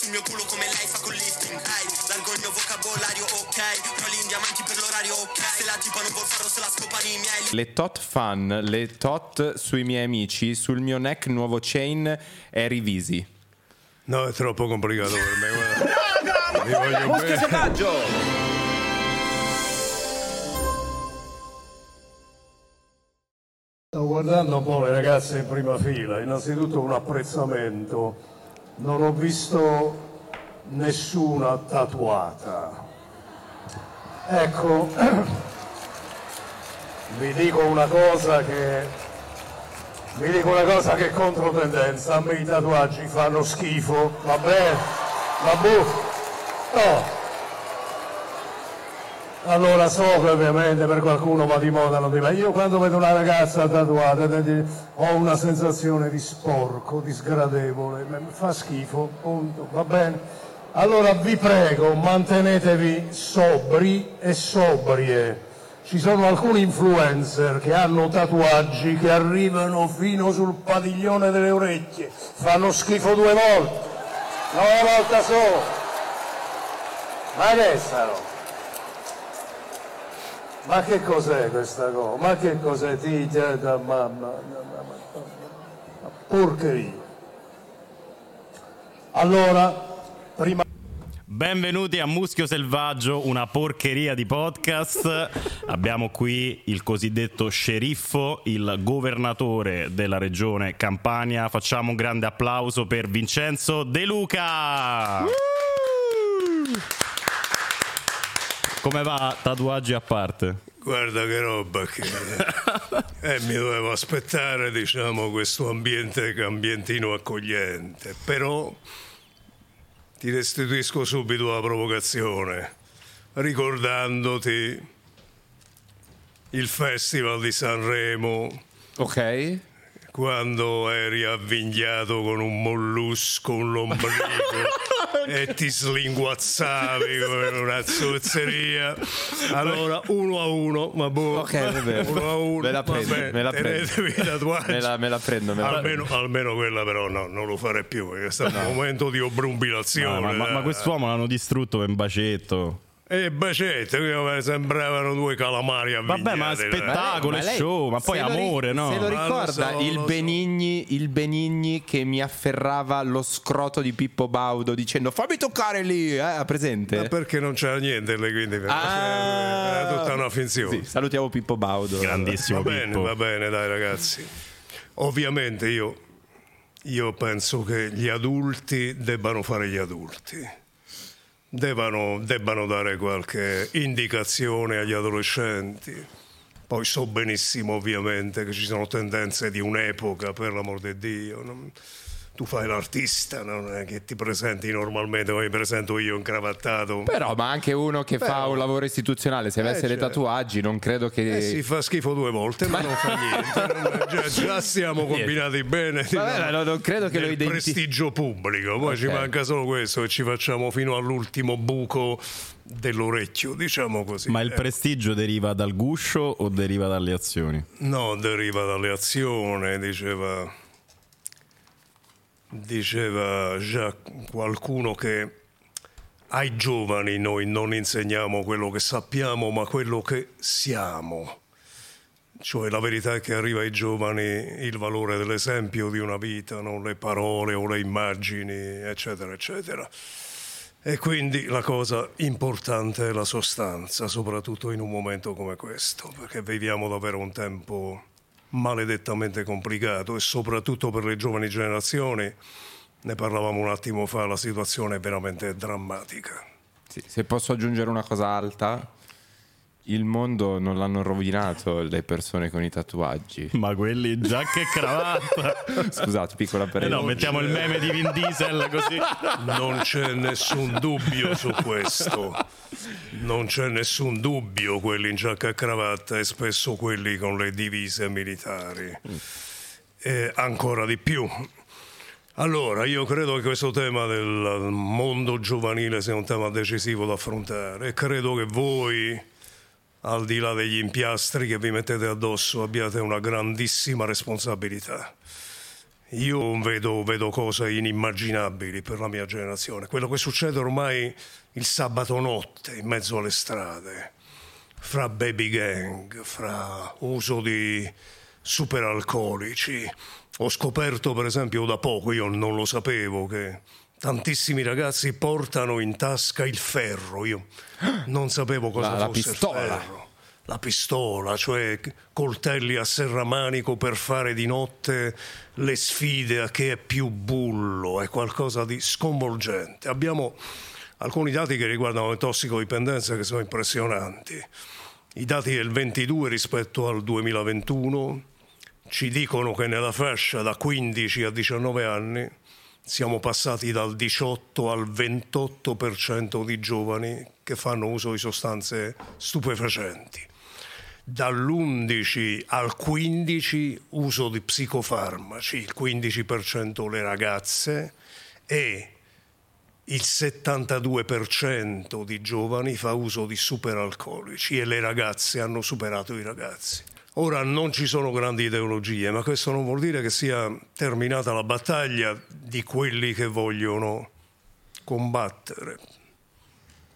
sul mio culo come lei fa con lifting. Ai, l'orgoglio vocabolario, ok. Prolin diamanti per l'orario, ok. Se la tipa non vuol farlo, se la scopano i miei. Le tot fan, le tot sui miei amici, sul mio neck nuovo chain e rivisi. No, è troppo complicato per me, guarda. Mi voglio Muschio Selvaggio! Sto guardando un po' le ragazze in prima fila, innanzitutto un apprezzamento, non ho visto nessuna tatuata. Ecco, vi dico una cosa che è controtendenza, a me i tatuaggi fanno schifo, va bene? No! Allora so che ovviamente per qualcuno va di moda, non di me. Io quando vedo una ragazza tatuata ho una sensazione di sporco, di sgradevole, fa schifo, punto, va bene? Allora vi prego, mantenetevi sobri e sobrie. Ci sono alcuni influencer che hanno tatuaggi che arrivano fino sul padiglione delle orecchie, fanno schifo due volte, no, una volta sola, ma restano. Ma che cos'è questa cosa? Ma che cos'è? Mamma. Porcheria. Allora, prima... Benvenuti a Muschio Selvaggio, una porcheria di podcast. Abbiamo qui il cosiddetto sceriffo, il governatore della regione Campania. Facciamo un grande applauso per Vincenzo De Luca. Come va, tatuaggi a parte? Guarda che roba che... mi dovevo aspettare, diciamo, questo ambientino accogliente. Però ti restituisco subito la provocazione, ricordandoti il Festival di Sanremo. Ok. Quando eri avvinghiato con un mollusco, un lombrico e ti slinguazzavi come una zozzeria. Allora, 1-1, ma boh. Ok, vabbè. 1-1. Me la prendo. Almeno quella, però no, non lo farei più, perché è stato un momento di obbrumbilazione. Ma quest'uomo l'hanno distrutto per un bacetto. E bacetto, che sembravano due calamari avvinghiati. Vabbè, ma spettacolo, ma lei, show, ma poi amore, no? Se lo ricorda il Benigni che mi afferrava lo scroto di Pippo Baudo dicendo fammi toccare lì, presente? Ma perché non c'era niente lì, quindi era tutta una finzione. Sì, salutiamo Pippo Baudo. Grandissimo Pippo. Va bene, dai ragazzi. Ovviamente io penso che gli adulti debbano fare gli adulti. Debbano dare qualche indicazione agli adolescenti. Poi so benissimo ovviamente che ci sono tendenze di un'epoca, per l'amor di Dio. Tu fai l'artista, non è che ti presenti normalmente come mi presento io, incravattato. Però, ma anche uno che fa un lavoro istituzionale, se avesse le tatuaggi, non credo che... si fa schifo due volte, ma non fa niente. Già siamo combinati bene. Vabbè, no, non credo che lo prestigio pubblico. Poi ci manca solo questo, che ci facciamo fino all'ultimo buco dell'orecchio, diciamo così. Ma il prestigio deriva dal guscio o deriva dalle azioni? No, deriva dalle azioni, Diceva già qualcuno che ai giovani noi non insegniamo quello che sappiamo, ma quello che siamo. Cioè la verità è che arriva ai giovani il valore dell'esempio di una vita, non le parole o le immagini, eccetera, eccetera. E quindi la cosa importante è la sostanza, soprattutto in un momento come questo, perché viviamo davvero un tempo... maledettamente complicato, e soprattutto per le giovani generazioni. Ne parlavamo un attimo fa, la situazione è veramente drammatica. Sì, se posso aggiungere una cosa alta, il mondo non l'hanno rovinato le persone con i tatuaggi, ma quelli in giacca e cravatta. Scusate, piccola parentesi. No, mettiamo il meme di Vin Diesel così. Non c'è nessun dubbio su questo. Non c'è nessun dubbio, quelli in giacca e cravatta e spesso quelli con le divise militari. E ancora di più. Allora, io credo che questo tema del mondo giovanile sia un tema decisivo da affrontare, e credo che voi, al di là degli impiastri che vi mettete addosso, abbiate una grandissima responsabilità. Io vedo cose inimmaginabili per la mia generazione. Quello che succede ormai il sabato notte in mezzo alle strade, fra baby gang, fra uso di superalcolici. Ho scoperto, per esempio, da poco, io non lo sapevo, che tantissimi ragazzi portano in tasca il ferro. Io non sapevo cosa fosse il ferro. La pistola, cioè coltelli a serramanico per fare di notte le sfide a chi è più bullo, è qualcosa di sconvolgente. Abbiamo alcuni dati che riguardano le tossicodipendenze che sono impressionanti. I dati del 22 rispetto al 2021 ci dicono che nella fascia da 15 a 19 anni siamo passati dal 18 al 28% di giovani che fanno uso di sostanze stupefacenti. Dall'11 al 15 uso di psicofarmaci, il 15% le ragazze, e il 72% di giovani fa uso di superalcolici, e le ragazze hanno superato i ragazzi. Ora non ci sono grandi ideologie, ma questo non vuol dire che sia terminata la battaglia di quelli che vogliono combattere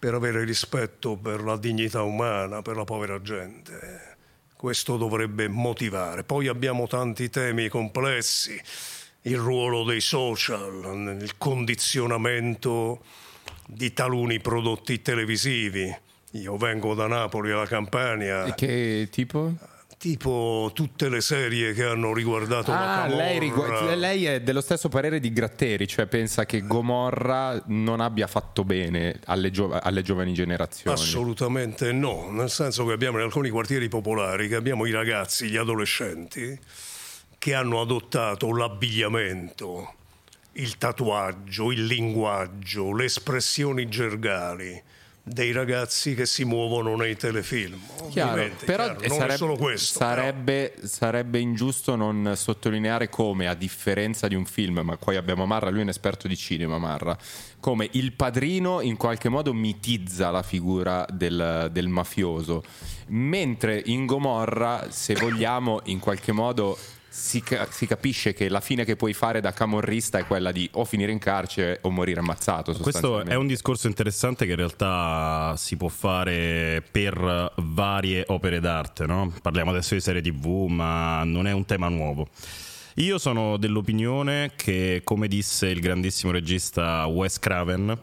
per avere rispetto per la dignità umana, per la povera gente. Questo dovrebbe motivare. Poi abbiamo tanti temi complessi, il ruolo dei social, il condizionamento di taluni prodotti televisivi. Io vengo da Napoli alla Campania. E che tipo? Tipo tutte le serie che hanno riguardato la Gomorra. Lei è dello stesso parere di Gratteri, cioè pensa che Gomorra non abbia fatto bene alle giovani generazioni. Assolutamente no, nel senso che abbiamo in alcuni quartieri popolari che abbiamo i ragazzi, gli adolescenti, che hanno adottato l'abbigliamento, il tatuaggio, il linguaggio, le espressioni gergali dei ragazzi che si muovono nei telefilm. Ovviamente, chiaro, però non è solo questo. Sarebbe ingiusto non sottolineare come, a differenza di un film, ma poi abbiamo Marra, lui è un esperto di cinema, Marra, come Il Padrino in qualche modo mitizza la figura del mafioso, mentre in Gomorra, se vogliamo, in qualche modo si capisce che la fine che puoi fare da camorrista è quella di o finire in carcere o morire ammazzato. Questo è un discorso interessante che in realtà si può fare per varie opere d'arte, no? Parliamo adesso di serie TV, ma non è un tema nuovo. Io sono dell'opinione che, come disse il grandissimo regista Wes Craven,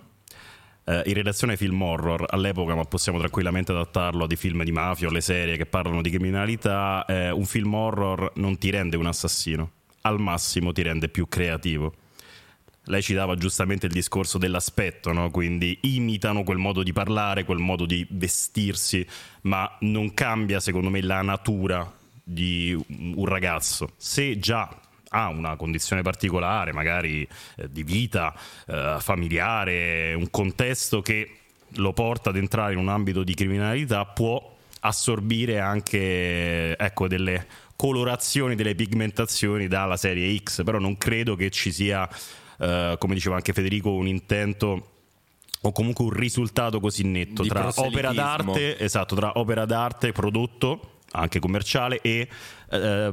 in relazione ai film horror all'epoca, ma possiamo tranquillamente adattarlo a dei film di mafia o le serie che parlano di criminalità, un film horror non ti rende un assassino, al massimo ti rende più creativo. Lei ci dava giustamente il discorso dell'aspetto, no? Quindi imitano quel modo di parlare, quel modo di vestirsi, ma non cambia secondo me la natura di un ragazzo. Se già ha una condizione particolare, magari di vita, familiare, un contesto che lo porta ad entrare in un ambito di criminalità, può assorbire anche, ecco, delle colorazioni, delle pigmentazioni dalla serie X, però non credo che ci sia, come diceva anche Federico, un intento o comunque un risultato così netto tra opera d'arte, esatto, tra opera d'arte, prodotto anche commerciale e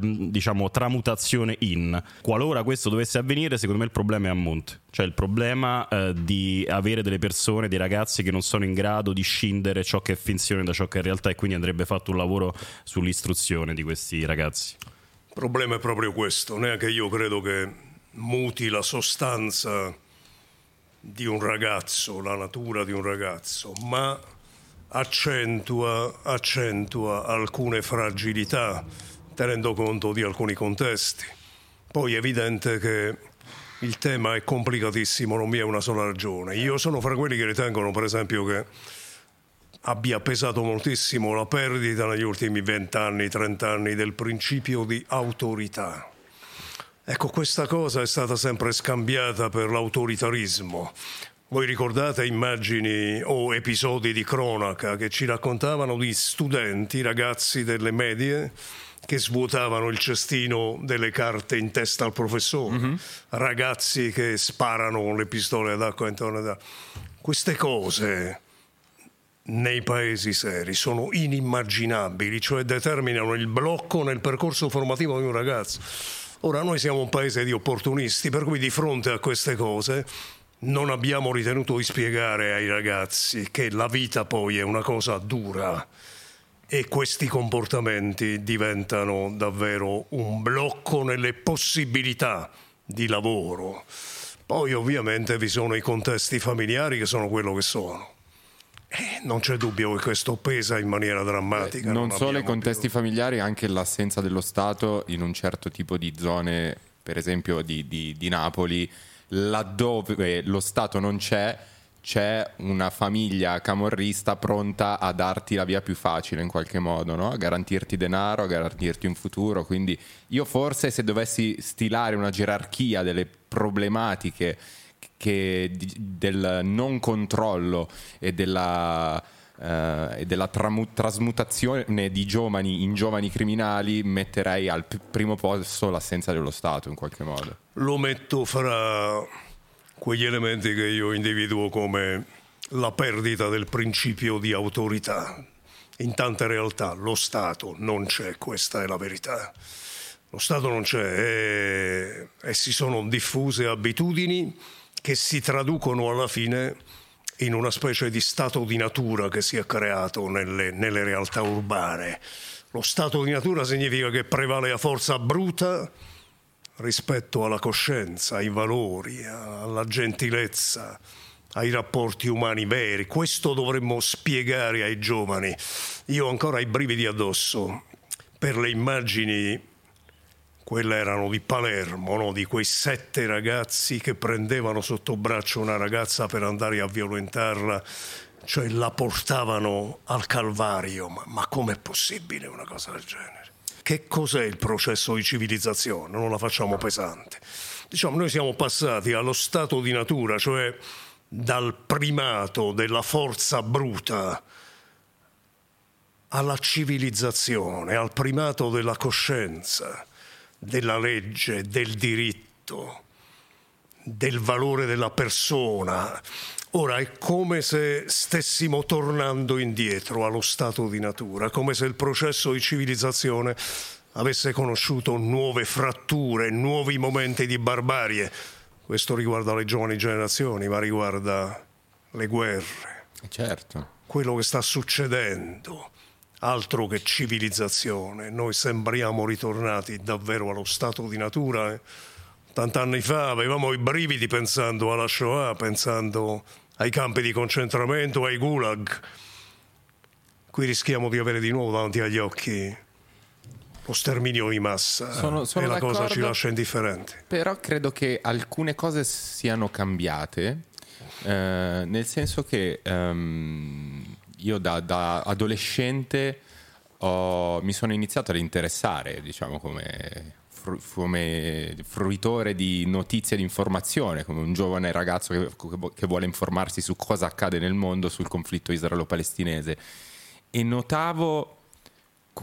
diciamo tramutazione in. Qualora questo dovesse avvenire, secondo me il problema è a monte, cioè il problema di avere delle persone, dei ragazzi che non sono in grado di scindere ciò che è finzione da ciò che è realtà, e quindi andrebbe fatto un lavoro sull'istruzione di questi ragazzi. Il problema è proprio questo, neanche io credo che muti la sostanza di un ragazzo, la natura di un ragazzo, ma accentua alcune fragilità tenendo conto di alcuni contesti. Poi è evidente che il tema è complicatissimo, non vi è una sola ragione. Io sono fra quelli che ritengono, per esempio, che abbia pesato moltissimo la perdita negli ultimi 20 anni, 30 anni del principio di autorità. Ecco, questa cosa è stata sempre scambiata per l'autoritarismo. Voi ricordate immagini o episodi di cronaca che ci raccontavano di studenti, ragazzi delle medie, che svuotavano il cestino delle carte in testa al professore, ragazzi che sparano con le pistole ad acqua intorno ad acqua. Queste cose nei paesi seri sono inimmaginabili, cioè determinano il blocco nel percorso formativo di un ragazzo. Ora, noi siamo un paese di opportunisti, per cui di fronte a queste cose non abbiamo ritenuto di spiegare ai ragazzi che la vita poi è una cosa dura e questi comportamenti diventano davvero un blocco nelle possibilità di lavoro. Poi ovviamente vi sono i contesti familiari che sono quello che sono. Non c'è dubbio che questo pesa in maniera drammatica. Non solo i contesti familiari, anche l'assenza dello Stato in un certo tipo di zone, per esempio di Napoli, laddove lo Stato non c'è, c'è una famiglia camorrista pronta a darti la via più facile in qualche modo, no? A garantirti denaro, a garantirti un futuro. Quindi io forse, se dovessi stilare una gerarchia delle problematiche del non controllo e della trasmutazione di giovani in giovani criminali, metterei al primo posto l'assenza dello Stato in qualche modo. Lo metto fra quegli elementi che io individuo come la perdita del principio di autorità. In tante realtà lo Stato non c'è, questa è la verità. Lo Stato non c'è e si sono diffuse abitudini che si traducono alla fine in una specie di stato di natura che si è creato nelle realtà urbane. Lo stato di natura significa che prevale a forza bruta rispetto alla coscienza, ai valori, alla gentilezza, ai rapporti umani veri. Questo dovremmo spiegare ai giovani. Io ho ancora i brividi addosso per le immagini. Quelle erano di Palermo, no? Di quei 7 ragazzi che prendevano sotto braccio una ragazza per andare a violentarla, cioè la portavano al Calvario. Ma com'è possibile una cosa del genere? Che cos'è il processo di civilizzazione? Non la facciamo pesante. Diciamo, noi siamo passati allo stato di natura, cioè dal primato della forza bruta alla civilizzazione, al primato della coscienza, della legge, del diritto, del valore della persona. Ora è come se stessimo tornando indietro allo stato di natura, come se il processo di civilizzazione avesse conosciuto nuove fratture, nuovi momenti di barbarie. Questo riguarda le giovani generazioni, ma riguarda le guerre. Certo. Quello che sta succedendo. Altro che civilizzazione, noi sembriamo ritornati davvero allo stato di natura. 80 anni fa avevamo i brividi pensando alla Shoah, pensando ai campi di concentramento, ai Gulag. Qui rischiamo di avere di nuovo davanti agli occhi lo sterminio di massa. Sono e la cosa ci lascia indifferenti. Però credo che alcune cose siano cambiate, nel senso che... Io da adolescente mi sono iniziato ad interessare, diciamo, come fruitore di notizie e di informazione, come un giovane ragazzo che vuole informarsi su cosa accade nel mondo, sul conflitto israelo-palestinese. E notavo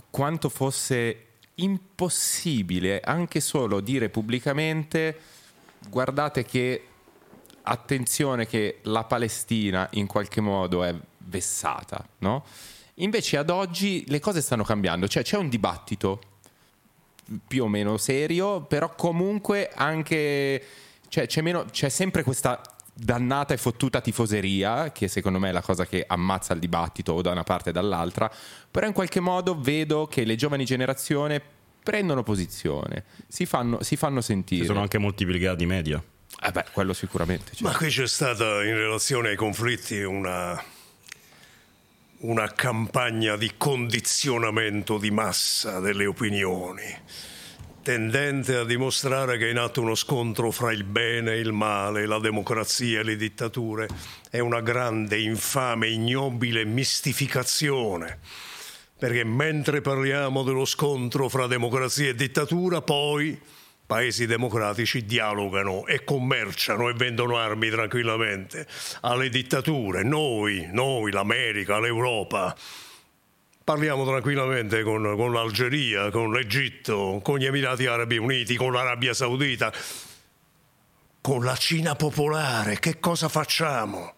quanto fosse impossibile anche solo dire pubblicamente: guardate che, attenzione, che la Palestina in qualche modo è vessata, no? Invece ad oggi le cose stanno cambiando, cioè c'è un dibattito più o meno serio, però comunque anche c'è sempre questa dannata e fottuta tifoseria, che secondo me è la cosa che ammazza il dibattito, o da una parte o dall'altra, però in qualche modo vedo che le giovani generazioni prendono posizione, si fanno sentire. Ci sono anche molti piegati di media. Quello sicuramente. Certo. Ma qui c'è stata, in relazione ai conflitti, una campagna di condizionamento di massa delle opinioni, tendente a dimostrare che è in atto uno scontro fra il bene e il male, la democrazia e le dittature. È una grande, infame, ignobile mistificazione, perché mentre parliamo dello scontro fra democrazia e dittatura, poi paesi democratici dialogano e commerciano e vendono armi tranquillamente alle dittature. Noi, l'America, l'Europa, parliamo tranquillamente con l'Algeria, con l'Egitto, con gli Emirati Arabi Uniti, con l'Arabia Saudita, con la Cina popolare. Che cosa facciamo?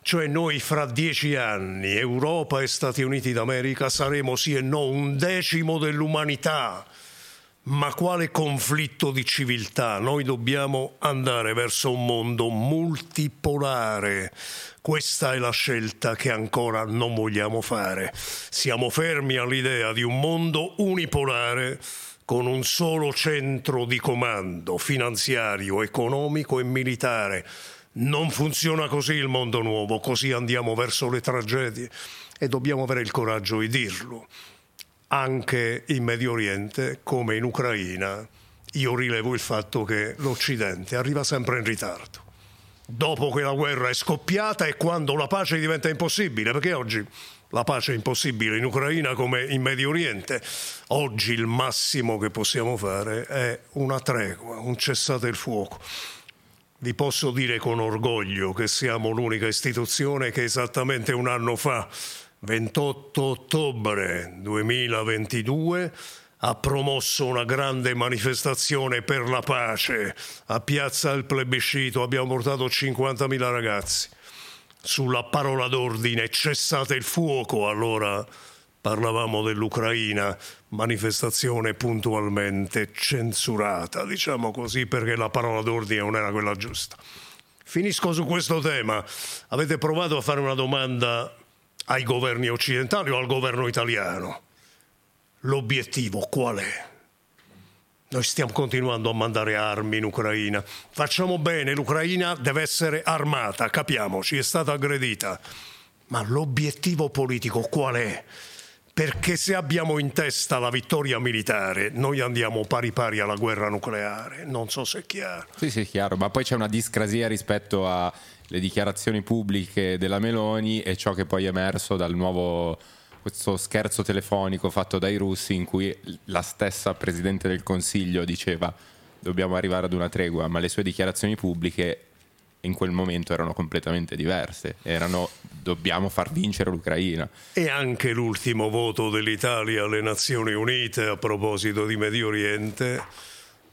Cioè noi fra 10 anni, Europa e Stati Uniti d'America, saremo sì e no 1/10 dell'umanità. Ma quale conflitto di civiltà? Noi dobbiamo andare verso un mondo multipolare. Questa è la scelta che ancora non vogliamo fare. Siamo fermi all'idea di un mondo unipolare con un solo centro di comando finanziario, economico e militare. Non funziona così il mondo nuovo, così andiamo verso le tragedie e dobbiamo avere il coraggio di dirlo. Anche in Medio Oriente, come in Ucraina, io rilevo il fatto che l'Occidente arriva sempre in ritardo. Dopo che la guerra è scoppiata e quando la pace diventa impossibile, perché oggi la pace è impossibile in Ucraina come in Medio Oriente. Oggi il massimo che possiamo fare è una tregua, un cessate il fuoco. Vi posso dire con orgoglio che siamo l'unica istituzione che esattamente un anno fa, 28 ottobre 2022, ha promosso una grande manifestazione per la pace a Piazza del Plebiscito. Abbiamo portato 50.000 ragazzi. Sulla parola d'ordine cessate il fuoco. Allora parlavamo dell'Ucraina, manifestazione puntualmente censurata, diciamo così, perché la parola d'ordine non era quella giusta. Finisco su questo tema. Avete provato a fare una domanda ai governi occidentali o al governo italiano? L'obiettivo qual è? Noi stiamo continuando a mandare armi in Ucraina. Facciamo bene, l'Ucraina deve essere armata, capiamoci, è stata aggredita. Ma l'obiettivo politico qual è? Perché se abbiamo in testa la vittoria militare, noi andiamo pari pari alla guerra nucleare. Non so se è chiaro. Sì, chiaro, ma poi c'è una discrasia rispetto alle dichiarazioni pubbliche della Meloni e ciò che poi è emerso dal nuovo, questo scherzo telefonico fatto dai russi in cui la stessa Presidente del Consiglio diceva dobbiamo arrivare ad una tregua, ma le sue dichiarazioni pubbliche in quel momento erano completamente diverse, erano dobbiamo far vincere l'Ucraina. E anche l'ultimo voto dell'Italia alle Nazioni Unite a proposito di Medio Oriente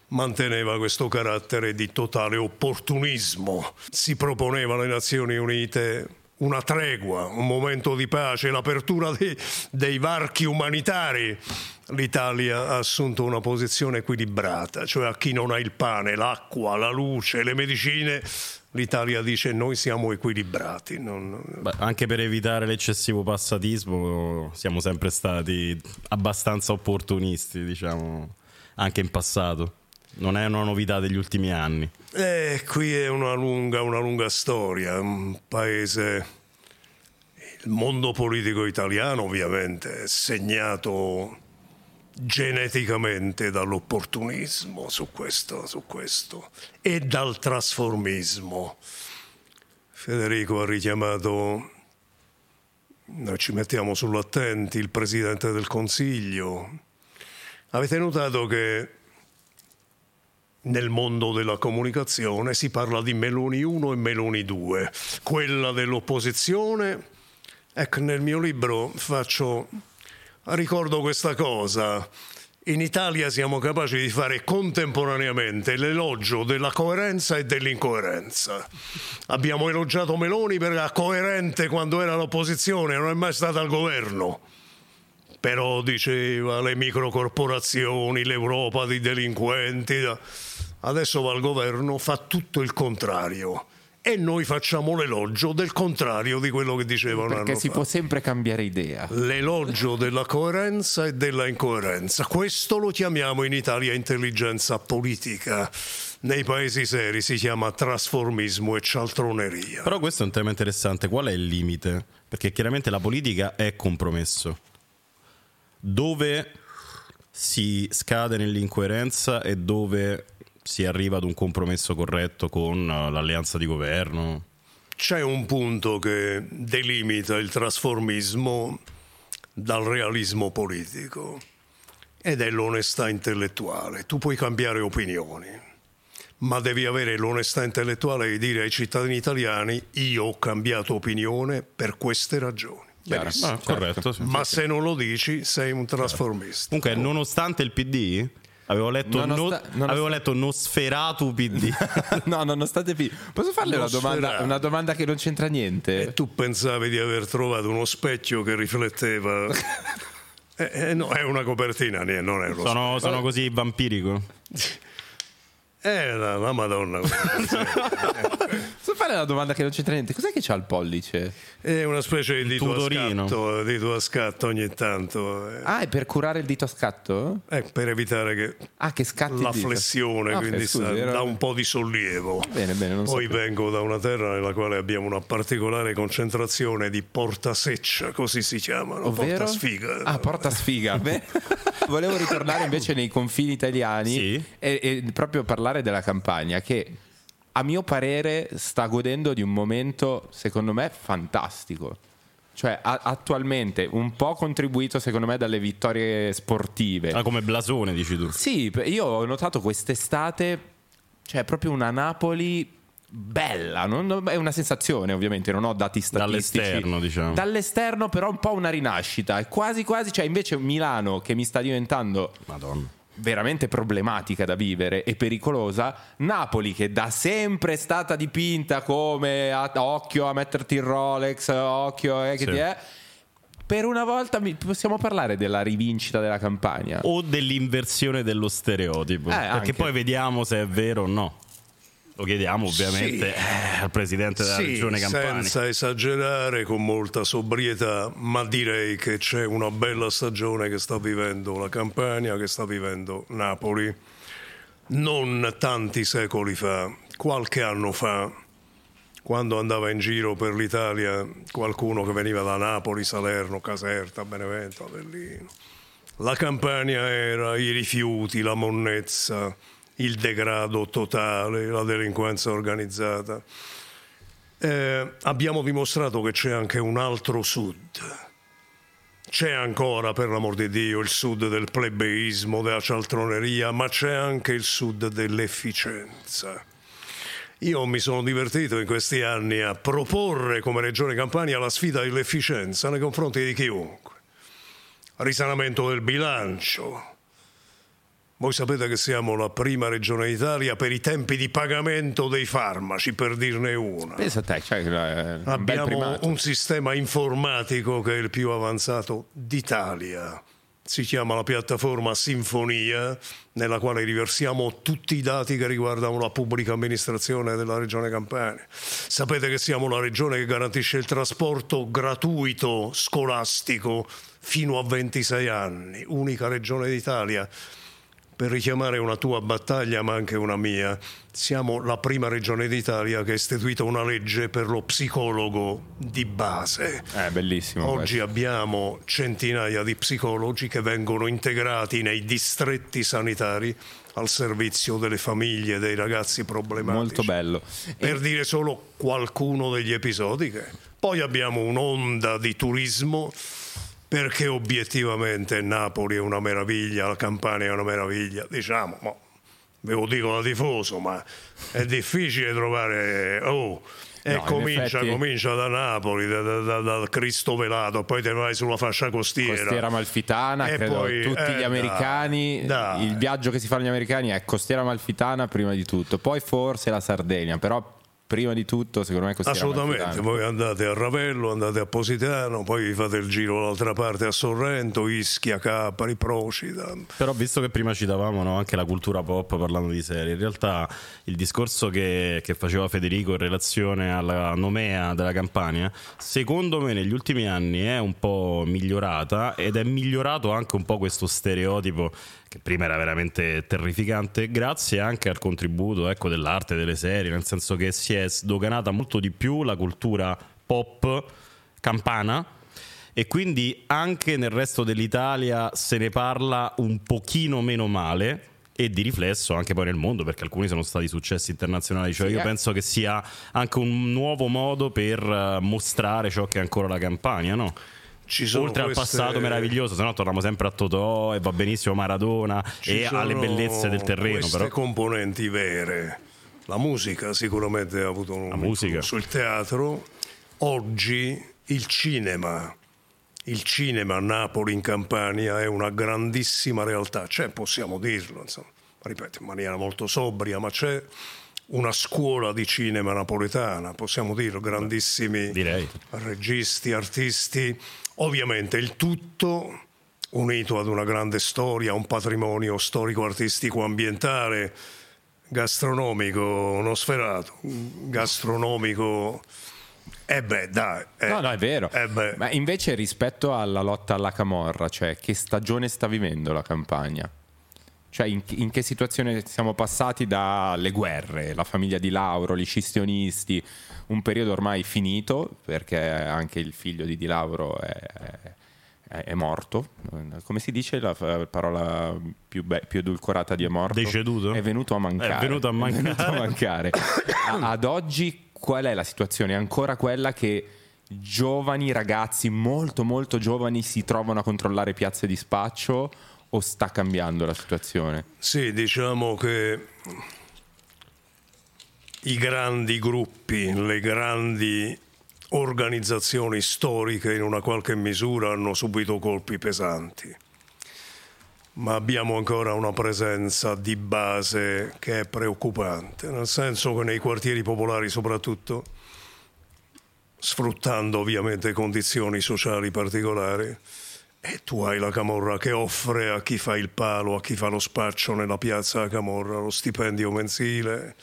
manteneva questo carattere di totale opportunismo. Si proponeva alle Nazioni Unite una tregua, un momento di pace, l'apertura dei varchi umanitari. L'Italia ha assunto una posizione equilibrata, cioè a chi non ha il pane, l'acqua, la luce, le medicine, l'Italia dice noi siamo equilibrati. Beh, anche per evitare l'eccessivo passatismo siamo sempre stati abbastanza opportunisti, diciamo, anche in passato. Non è una novità degli ultimi anni. Qui è una lunga storia. Un paese, il mondo politico italiano ovviamente è segnato geneticamente dall'opportunismo su questo e dal trasformismo. Federico ha richiamato, noi ci mettiamo sull'attenti, il Presidente del Consiglio. Avete notato che nel mondo della comunicazione si parla di Meloni 1 e Meloni 2, quella dell'opposizione. Ecco, nel mio libro ricordo questa cosa. In Italia siamo capaci di fare contemporaneamente l'elogio della coerenza e dell'incoerenza. Abbiamo elogiato Meloni perché era coerente quando era all'opposizione, non è mai stata al governo. Però diceva le microcorporazioni, l'Europa di delinquenti. Adesso va al governo, fa tutto il contrario. E noi facciamo l'elogio del contrario di quello che dicevano. Perché si può sempre cambiare idea. L'elogio della coerenza e della incoerenza. Questo lo chiamiamo in Italia intelligenza politica. Nei paesi seri si chiama trasformismo e cialtroneria. Però questo è un tema interessante. Qual è il limite? Perché chiaramente la politica è compromesso. Dove si scade nell'incoerenza e dove si arriva ad un compromesso corretto con l'alleanza di governo? C'è un punto che delimita il trasformismo dal realismo politico ed è l'onestà intellettuale. Tu puoi cambiare opinioni, ma devi avere l'onestà intellettuale di dire ai cittadini italiani io ho cambiato opinione per queste ragioni. Benissimo. Corretto. Ma se non lo dici sei un trasformista. Comunque, nonostante il PD, avevo letto Nosferatu PD. No, nonostante PD. Posso farle una domanda che non c'entra niente? E tu pensavi di aver trovato uno specchio che rifletteva No, è una copertina, non è uno sono così vampirico. La Madonna. Posso fare la domanda che non c'entra niente? Cos'è che c'ha il pollice? È una specie di dito a scatto ogni tanto. Ah, è per curare il dito a scatto? È per evitare che, che scatti la flessione, quindi dà un po' di sollievo. Bene, poi vengo da una terra nella quale abbiamo una particolare concentrazione di porta seccia, così si chiamano. Ovvero? Porta sfiga. Ah, porta sfiga. Beh, volevo ritornare invece nei confini italiani, sì, e proprio parlare della Campania, che a mio parere sta godendo di un momento secondo me fantastico, cioè attualmente un po' contribuito secondo me dalle vittorie sportive. Come blasone, dici tu? Sì, io ho notato quest'estate, cioè proprio una Napoli bella, è una sensazione, ovviamente non ho dati statistici dall'esterno, diciamo. Dall'esterno però un po' una rinascita, è quasi, cioè invece Milano, che mi sta diventando Madonna veramente problematica da vivere e pericolosa, Napoli che da sempre è stata dipinta come occhio a metterti il Rolex, occhio che ti è, per una volta possiamo parlare della rivincita della Campania o dell'inversione dello stereotipo, perché anche poi vediamo se è vero o no. Lo chiediamo ovviamente al presidente della regione Campania. Senza esagerare, con molta sobrietà, ma direi che c'è una bella stagione che sta vivendo la Campania, che sta vivendo Napoli. Non tanti secoli fa, qualche anno fa, quando andava in giro per l'Italia qualcuno che veniva da Napoli, Salerno, Caserta, Benevento, Avellino, la Campania era i rifiuti, la monnezza, il degrado totale, la delinquenza organizzata. Abbiamo dimostrato che c'è anche un altro sud. C'è ancora, per l'amor di Dio, il sud del plebeismo, della cialtroneria, ma c'è anche il sud dell'efficienza. Io mi sono divertito in questi anni a proporre come Regione Campania la sfida dell'efficienza nei confronti di chiunque. Risanamento del bilancio. Voi sapete che siamo la prima regione d'Italia per i tempi di pagamento dei farmaci, per dirne una. Pensa a te, abbiamo un sistema informatico che è il più avanzato d'Italia. Si chiama la piattaforma Sinfonia, nella quale riversiamo tutti i dati che riguardano la pubblica amministrazione della regione Campania. Sapete che siamo la regione che garantisce il trasporto gratuito scolastico fino a 26 anni, unica regione d'Italia. Per richiamare una tua battaglia, ma anche una mia, siamo la prima regione d'Italia che ha istituito una legge per lo psicologo di base. È bellissimo. Oggi abbiamo centinaia di psicologi che vengono integrati nei distretti sanitari al servizio delle famiglie, dei ragazzi problematici. Molto bello. Per dire solo qualcuno degli episodi. Poi abbiamo un'onda di turismo, perché obiettivamente Napoli è una meraviglia, la Campania è una meraviglia, diciamo, ve lo dico da tifoso, ma è difficile trovare... comincia da Napoli, dal Cristo Velato, poi te vai sulla fascia costiera amalfitana, e credo, poi tutti gli americani, il viaggio che si fanno gli americani è costiera amalfitana prima di tutto, poi forse la Sardegna, però... Prima di tutto, secondo me, assolutamente. Voi andate a Ravello, andate a Positano, poi vi fate il giro dall'altra parte a Sorrento, Ischia, Capri, Procida. Però, visto che prima citavamo anche la cultura pop, parlando di serie, in realtà il discorso che faceva Federico in relazione alla nomea della Campania, secondo me negli ultimi anni è un po' migliorata, ed è migliorato anche un po' questo stereotipo che prima era veramente terrificante, grazie anche al contributo dell'arte, delle serie, nel senso che si è sdoganata molto di più la cultura pop campana, e quindi anche nel resto dell'Italia se ne parla un pochino meno male, e di riflesso anche poi nel mondo, perché alcuni sono stati successi internazionali, cioè io penso che sia anche un nuovo modo per mostrare ciò che è ancora la Campania, no? Ci sono oltre al passato meraviglioso, se no torniamo sempre a Totò e va benissimo Maradona, e alle bellezze del terreno. Queste però componenti vere, la musica sicuramente ha avuto un influsso, il teatro, oggi il cinema a Napoli, in Campania, è una grandissima realtà, possiamo dirlo, ripeto, in maniera molto sobria, ma c'è una scuola di cinema napoletana, possiamo dirlo, grandissimi registi, artisti. Ovviamente il tutto unito ad una grande storia, un patrimonio storico-artistico ambientale, gastronomico, non sferato, gastronomico... No, è vero. Ma invece rispetto alla lotta alla camorra, cioè, che stagione sta vivendo la Campania? Cioè, in che situazione siamo passati dalle guerre, la famiglia di Lauro, gli scissionisti, un periodo ormai finito, perché anche il figlio di Lauro è morto. Come si dice la parola più edulcorata di è morto? Deceduto? È venuto a mancare. Ad oggi qual è la situazione? È ancora quella che giovani ragazzi, molto molto giovani, si trovano a controllare piazze di spaccio? O sta cambiando la situazione? Sì, diciamo che i grandi gruppi, le grandi organizzazioni storiche in una qualche misura hanno subito colpi pesanti, ma abbiamo ancora una presenza di base che è preoccupante, nel senso che nei quartieri popolari soprattutto, sfruttando ovviamente condizioni sociali particolari, e tu hai la camorra che offre a chi fa il palo, a chi fa lo spaccio nella piazza a camorra, lo stipendio mensile,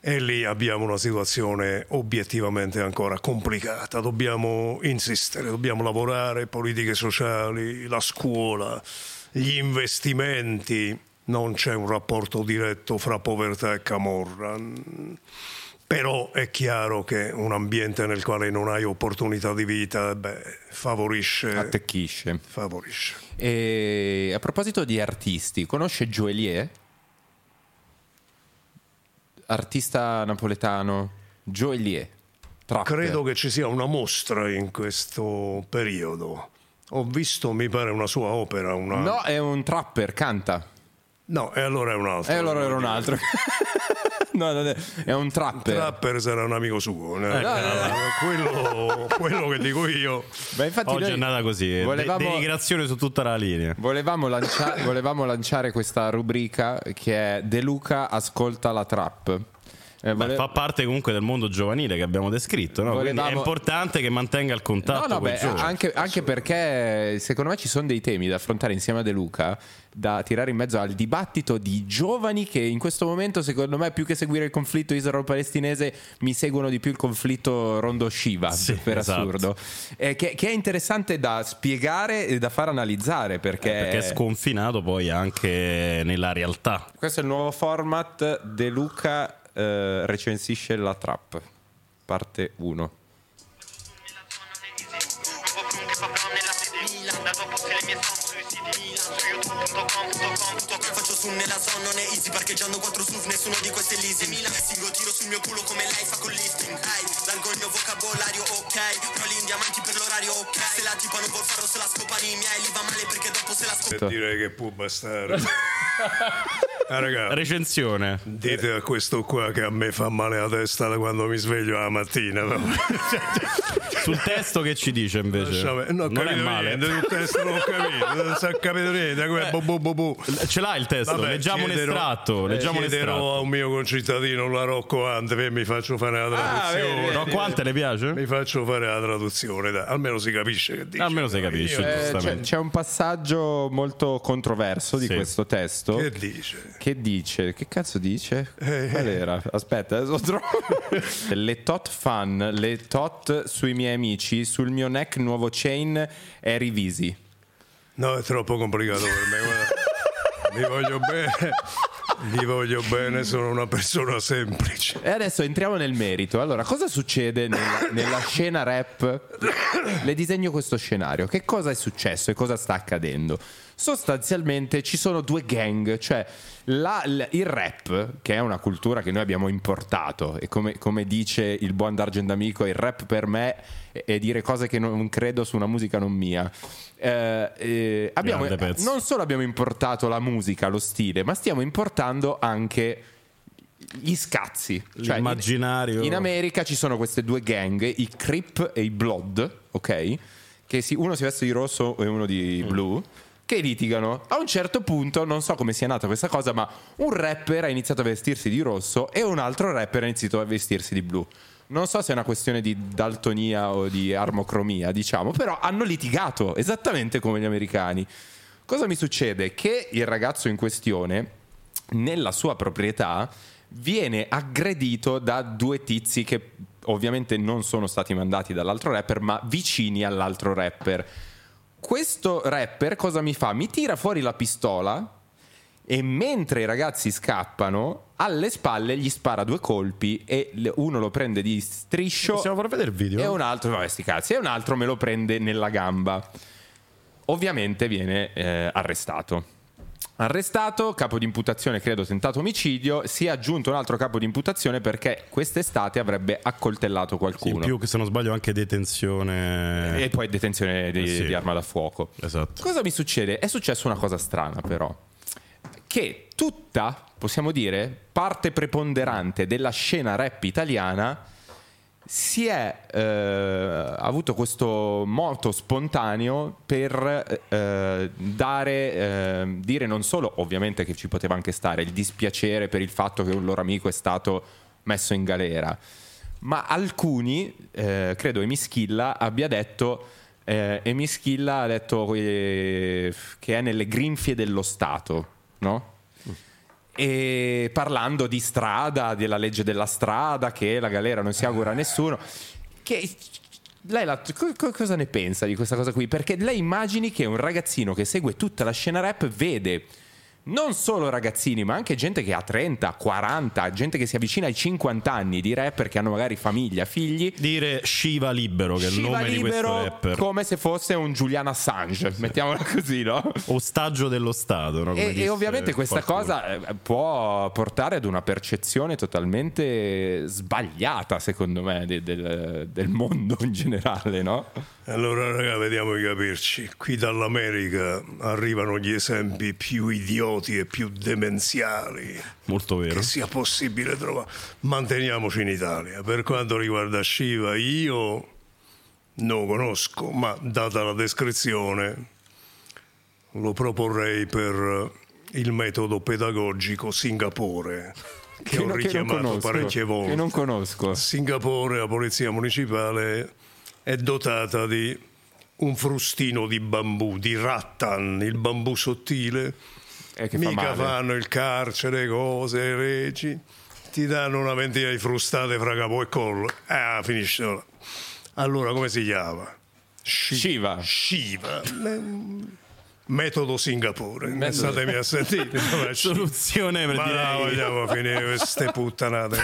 e lì abbiamo una situazione obiettivamente ancora complicata. Dobbiamo insistere, dobbiamo lavorare, politiche sociali, la scuola, gli investimenti. Non c'è un rapporto diretto fra povertà e camorra, però è chiaro che un ambiente nel quale non hai opportunità di vita favorisce, attecchisce. E a proposito di artisti, conosce Joelye? Artista napoletano Joelye, trapper. Credo che ci sia una mostra in questo periodo. Ho visto, mi pare, una sua opera. No, è un trapper, canta. No, e allora è un altro. E allora era un altro. No, non è un trapper. Il trapper sarà un amico suo, quello che dico io. Beh, infatti oggi è andata così, denigrazione su tutta la linea. Volevamo lanciare questa rubrica che è De Luca ascolta la trap. Fa parte comunque del mondo giovanile che abbiamo descritto, no? È importante che mantenga il contatto anche perché secondo me ci sono dei temi da affrontare insieme a De Luca, da tirare in mezzo al dibattito di giovani che in questo momento, secondo me, più che seguire il conflitto israelo-palestinese, mi seguono di più il conflitto rondo Shiva, assurdo, che è interessante da spiegare e da far analizzare, perché è sconfinato poi anche nella realtà. Questo è il nuovo format De Luca recensisce la trap, parte 1. Faccio su nella zona, non è easy, parcheggiando 4 SUV, nessuno di questi lisi. Mila singo tiro sul mio culo come lei fa con lifting. Largo il mio vocabolario, ok. Rolli in diamanti per l'orario, ok. Se la tipa non vuol farlo, se la scopani i miei, li va male perché dopo se la scopano. Direi che può bastare. Ragazzi, recensione. Dite a questo qua che a me fa male la testa da quando mi sveglio la mattina. No? Sul testo che ci dice invece? Non è male. Sul testo non ho capito. Non so capire niente. Ce l'ha il testo. Vabbè, leggiamo un estratto. A un mio concittadino, la Rocco Ante, che mi faccio fare la traduzione. Rocco Ante le piace? Mi faccio fare la traduzione, dai. Almeno si capisce che dice. Almeno si capisce, giustamente. C'è un passaggio molto controverso di questo testo. Che dice? Che cazzo dice? Qual era? Aspetta, adesso trovo. Le tot fan, le tot sui miei amici, sul mio neck nuovo chain e rivisi. No, è troppo complicato per me, guarda. Vi voglio bene, sono una persona semplice. E adesso entriamo nel merito. Allora, cosa succede nella scena rap? Le disegno questo scenario. Che cosa è successo e cosa sta accadendo? Sostanzialmente ci sono due gang, cioè il rap, che è una cultura che noi abbiamo importato, e come dice il buon D'Argent Amico, il rap per me è dire cose che non credo su una musica non mia. Non solo abbiamo importato la musica, lo stile, ma stiamo importando anche gli scazzi, cioè l'immaginario. In America ci sono queste due gang, i Crip e i Blood, ok? Che uno si veste di rosso e uno di blu, che litigano. A un certo punto, non so come sia nata questa cosa, ma un rapper ha iniziato a vestirsi di rosso e un altro rapper ha iniziato a vestirsi di blu. non so se è una questione di daltonia o di armocromia, diciamo, però hanno litigato esattamente come gli americani. Cosa mi succede? Che il ragazzo in questione, nella sua proprietà, viene aggredito da due tizi che ovviamente non sono stati mandati dall'altro rapper, ma vicini all'altro rapper. Questo rapper cosa mi fa? Mi tira fuori la pistola e mentre i ragazzi scappano, alle spalle gli spara due colpi e uno lo prende di striscio. Possiamo far vedere il video? E un altro, vabbè, sti cazzi, e un altro me lo prende nella gamba. Ovviamente viene arrestato. Arrestato, capo di imputazione credo tentato omicidio. Si è aggiunto un altro capo di imputazione perché quest'estate avrebbe accoltellato qualcuno. In più, che se non sbaglio, anche detenzione. E poi detenzione di arma da fuoco. Esatto. Cosa mi succede? È successa una cosa strana però, che tutta, possiamo dire, parte preponderante della scena rap italiana si è avuto questo moto spontaneo per dire non solo, ovviamente, che ci poteva anche stare il dispiacere per il fatto che un loro amico è stato messo in galera, ma alcuni, credo Emischilla abbia detto, Emischilla ha detto che è nelle grinfie dello Stato, no? E parlando di strada, della legge della strada, che la galera non si augura a nessuno, che lei cosa ne pensa di questa cosa qui? Perché lei immagini che un ragazzino che segue tutta la scena rap vede non solo ragazzini, ma anche gente che ha 30, 40, gente che si avvicina ai 50 anni di rapper che hanno magari famiglia, figli, dire Shiva libero, che Shiva è il nome libero, di questo rapper, come se fosse un Julian Assange, sì, mettiamola così, no? Ostaggio dello Stato, no? Come e ovviamente questa cosa può portare ad una percezione totalmente sbagliata, secondo me, del mondo in generale, no? Allora, raga, vediamo di capirci. Qui dall'America arrivano gli esempi più idioti e più demenziali, molto vero, che sia possibile trovare. Manteniamoci in Italia. Per quanto riguarda Shiva, io non conosco, ma data la descrizione lo proporrei per il metodo pedagogico Singapore, che ho richiamato parecchie volte, che non conosco. Singapore, la polizia municipale è dotata di un frustino di bambù, di rattan, il bambù sottile. Che mica fanno il carcere, cose, reci, ti danno una ventina di frustate fra capo e collo. Finisce là. Allora, come si chiama? Shiva. Shiva. Metodo Singapore. Statemi a sentire. Soluzione per ma no, vogliamo finire queste puttanate.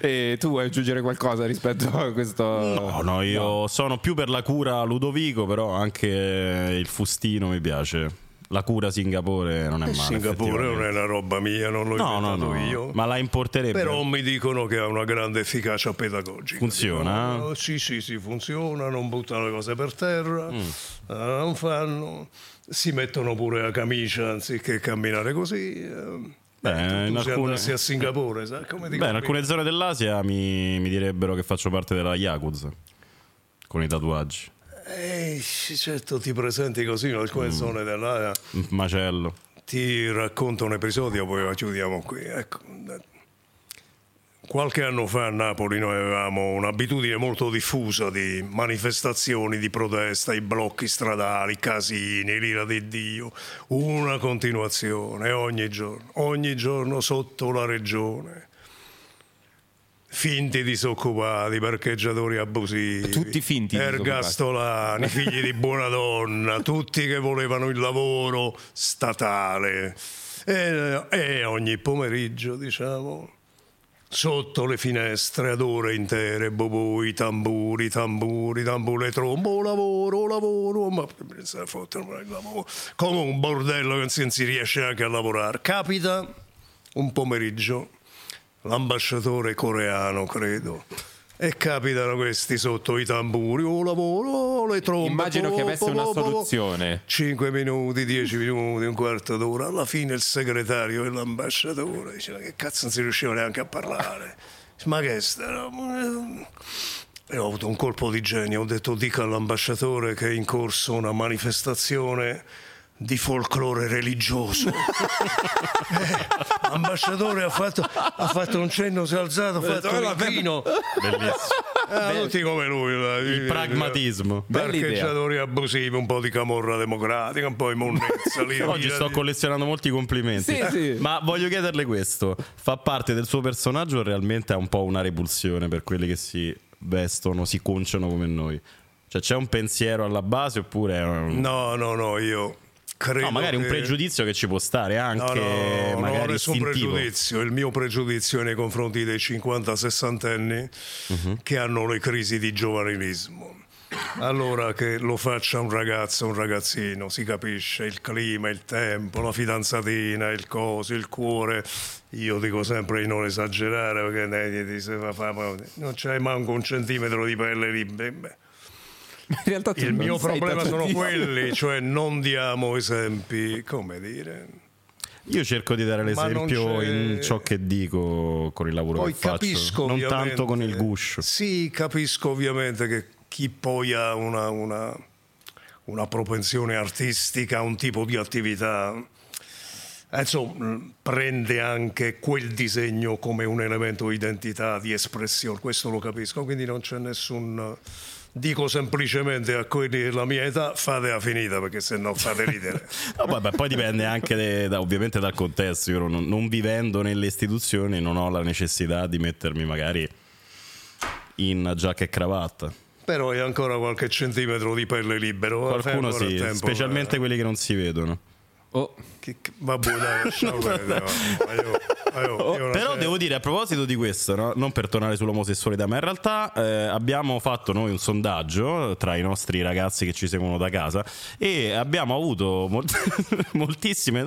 E tu vuoi aggiungere qualcosa rispetto a questo? No, io sono più per la cura Ludovico, però anche il fustino mi piace. La cura Singapore non è male. Singapore non è una roba mia, non l'ho inventato io. Ma la importerebbe. Però mi dicono che ha una grande efficacia pedagogica. Funziona? Dicono, sì, funziona, non buttano le cose per terra, non fanno. Si mettono pure la camicia anziché camminare così. Beh, andassi a Singapore, sai? Come in alcune zone dell'Asia mi direbbero che faccio parte della Yakuza con i tatuaggi. Certo, ti presenti così in alcune zone dell'area. Macello. Ti racconto un episodio, poi la chiudiamo qui. Ecco. Qualche anno fa a Napoli noi avevamo un'abitudine molto diffusa di manifestazioni di protesta, i blocchi stradali, casini, l'ira di Dio, una continuazione ogni giorno sotto la regione. Finti disoccupati, parcheggiatori abusivi, tutti finti, ergastolani, figli di buona donna, tutti che volevano il lavoro statale. E ogni pomeriggio, diciamo, sotto le finestre ad ore intere, boboi, tamburi, le trombe, lavoro, ma se ne fottono il lavoro. Come un bordello che non si riesce anche a lavorare. Capita un pomeriggio, l'ambasciatore coreano, credo, e capitano questi sotto i tamburi, le trombe. Immagino che avesse una soluzione. 5 minuti, 10 minuti, un quarto d'ora. Alla fine il segretario dell'ambasciatore diceva che cazzo non si riusciva neanche a parlare. Ma che sta? E ho avuto un colpo di genio, ho detto dica all'ambasciatore che è in corso una manifestazione di folklore religioso. L'ambasciatore ha fatto un cenno, si è alzato, ha fatto un inchino. Tutti come lui, il pragmatismo, parcheggiatori abusivi, un po' di camorra democratica, un po' di monnezza. Oggi sto collezionando molti complimenti, sì. Ma voglio chiederle questo: fa parte del suo personaggio o realmente ha un po' una repulsione per quelli che si vestono, si conciano come noi? Cioè c'è un pensiero alla base oppure... No, io... No, magari un pregiudizio che ci può stare anche. No, magari non ho nessun pregiudizio. Il mio pregiudizio è nei confronti dei 50-60enni che hanno le crisi di giovanilismo. Allora, che lo faccia un ragazzo o un ragazzino, si capisce il clima, il tempo, la fidanzatina, il coso, il cuore. Io dico sempre di non esagerare, perché non c'è manco un centimetro di pelle lì. In realtà il mio problema sono quelli, cioè non diamo esempi, come dire. Io cerco di dare l'esempio in ciò che dico con il lavoro poi che faccio, non tanto con il guscio. Sì, capisco ovviamente che chi poi ha una propensione artistica, un tipo di attività, insomma, prende anche quel disegno come un elemento di identità, di espressione, questo lo capisco, quindi non c'è nessun... Dico semplicemente a quelli della mia età: fatela finita, perché se no fate ridere. No, vabbè, poi dipende anche ovviamente dal contesto. Io non vivendo nelle istituzioni non ho la necessità di mettermi magari in giacca e cravatta, però è ancora qualche centimetro di pelle libero. Qualcuno sì, tempo, specialmente quelli che non si vedono. Oh. Vabbè, dai, però devo dire, a proposito di questo, no? Non per tornare sull'omosessualità, ma in realtà abbiamo fatto noi un sondaggio tra i nostri ragazzi che ci seguono da casa e abbiamo avuto moltissime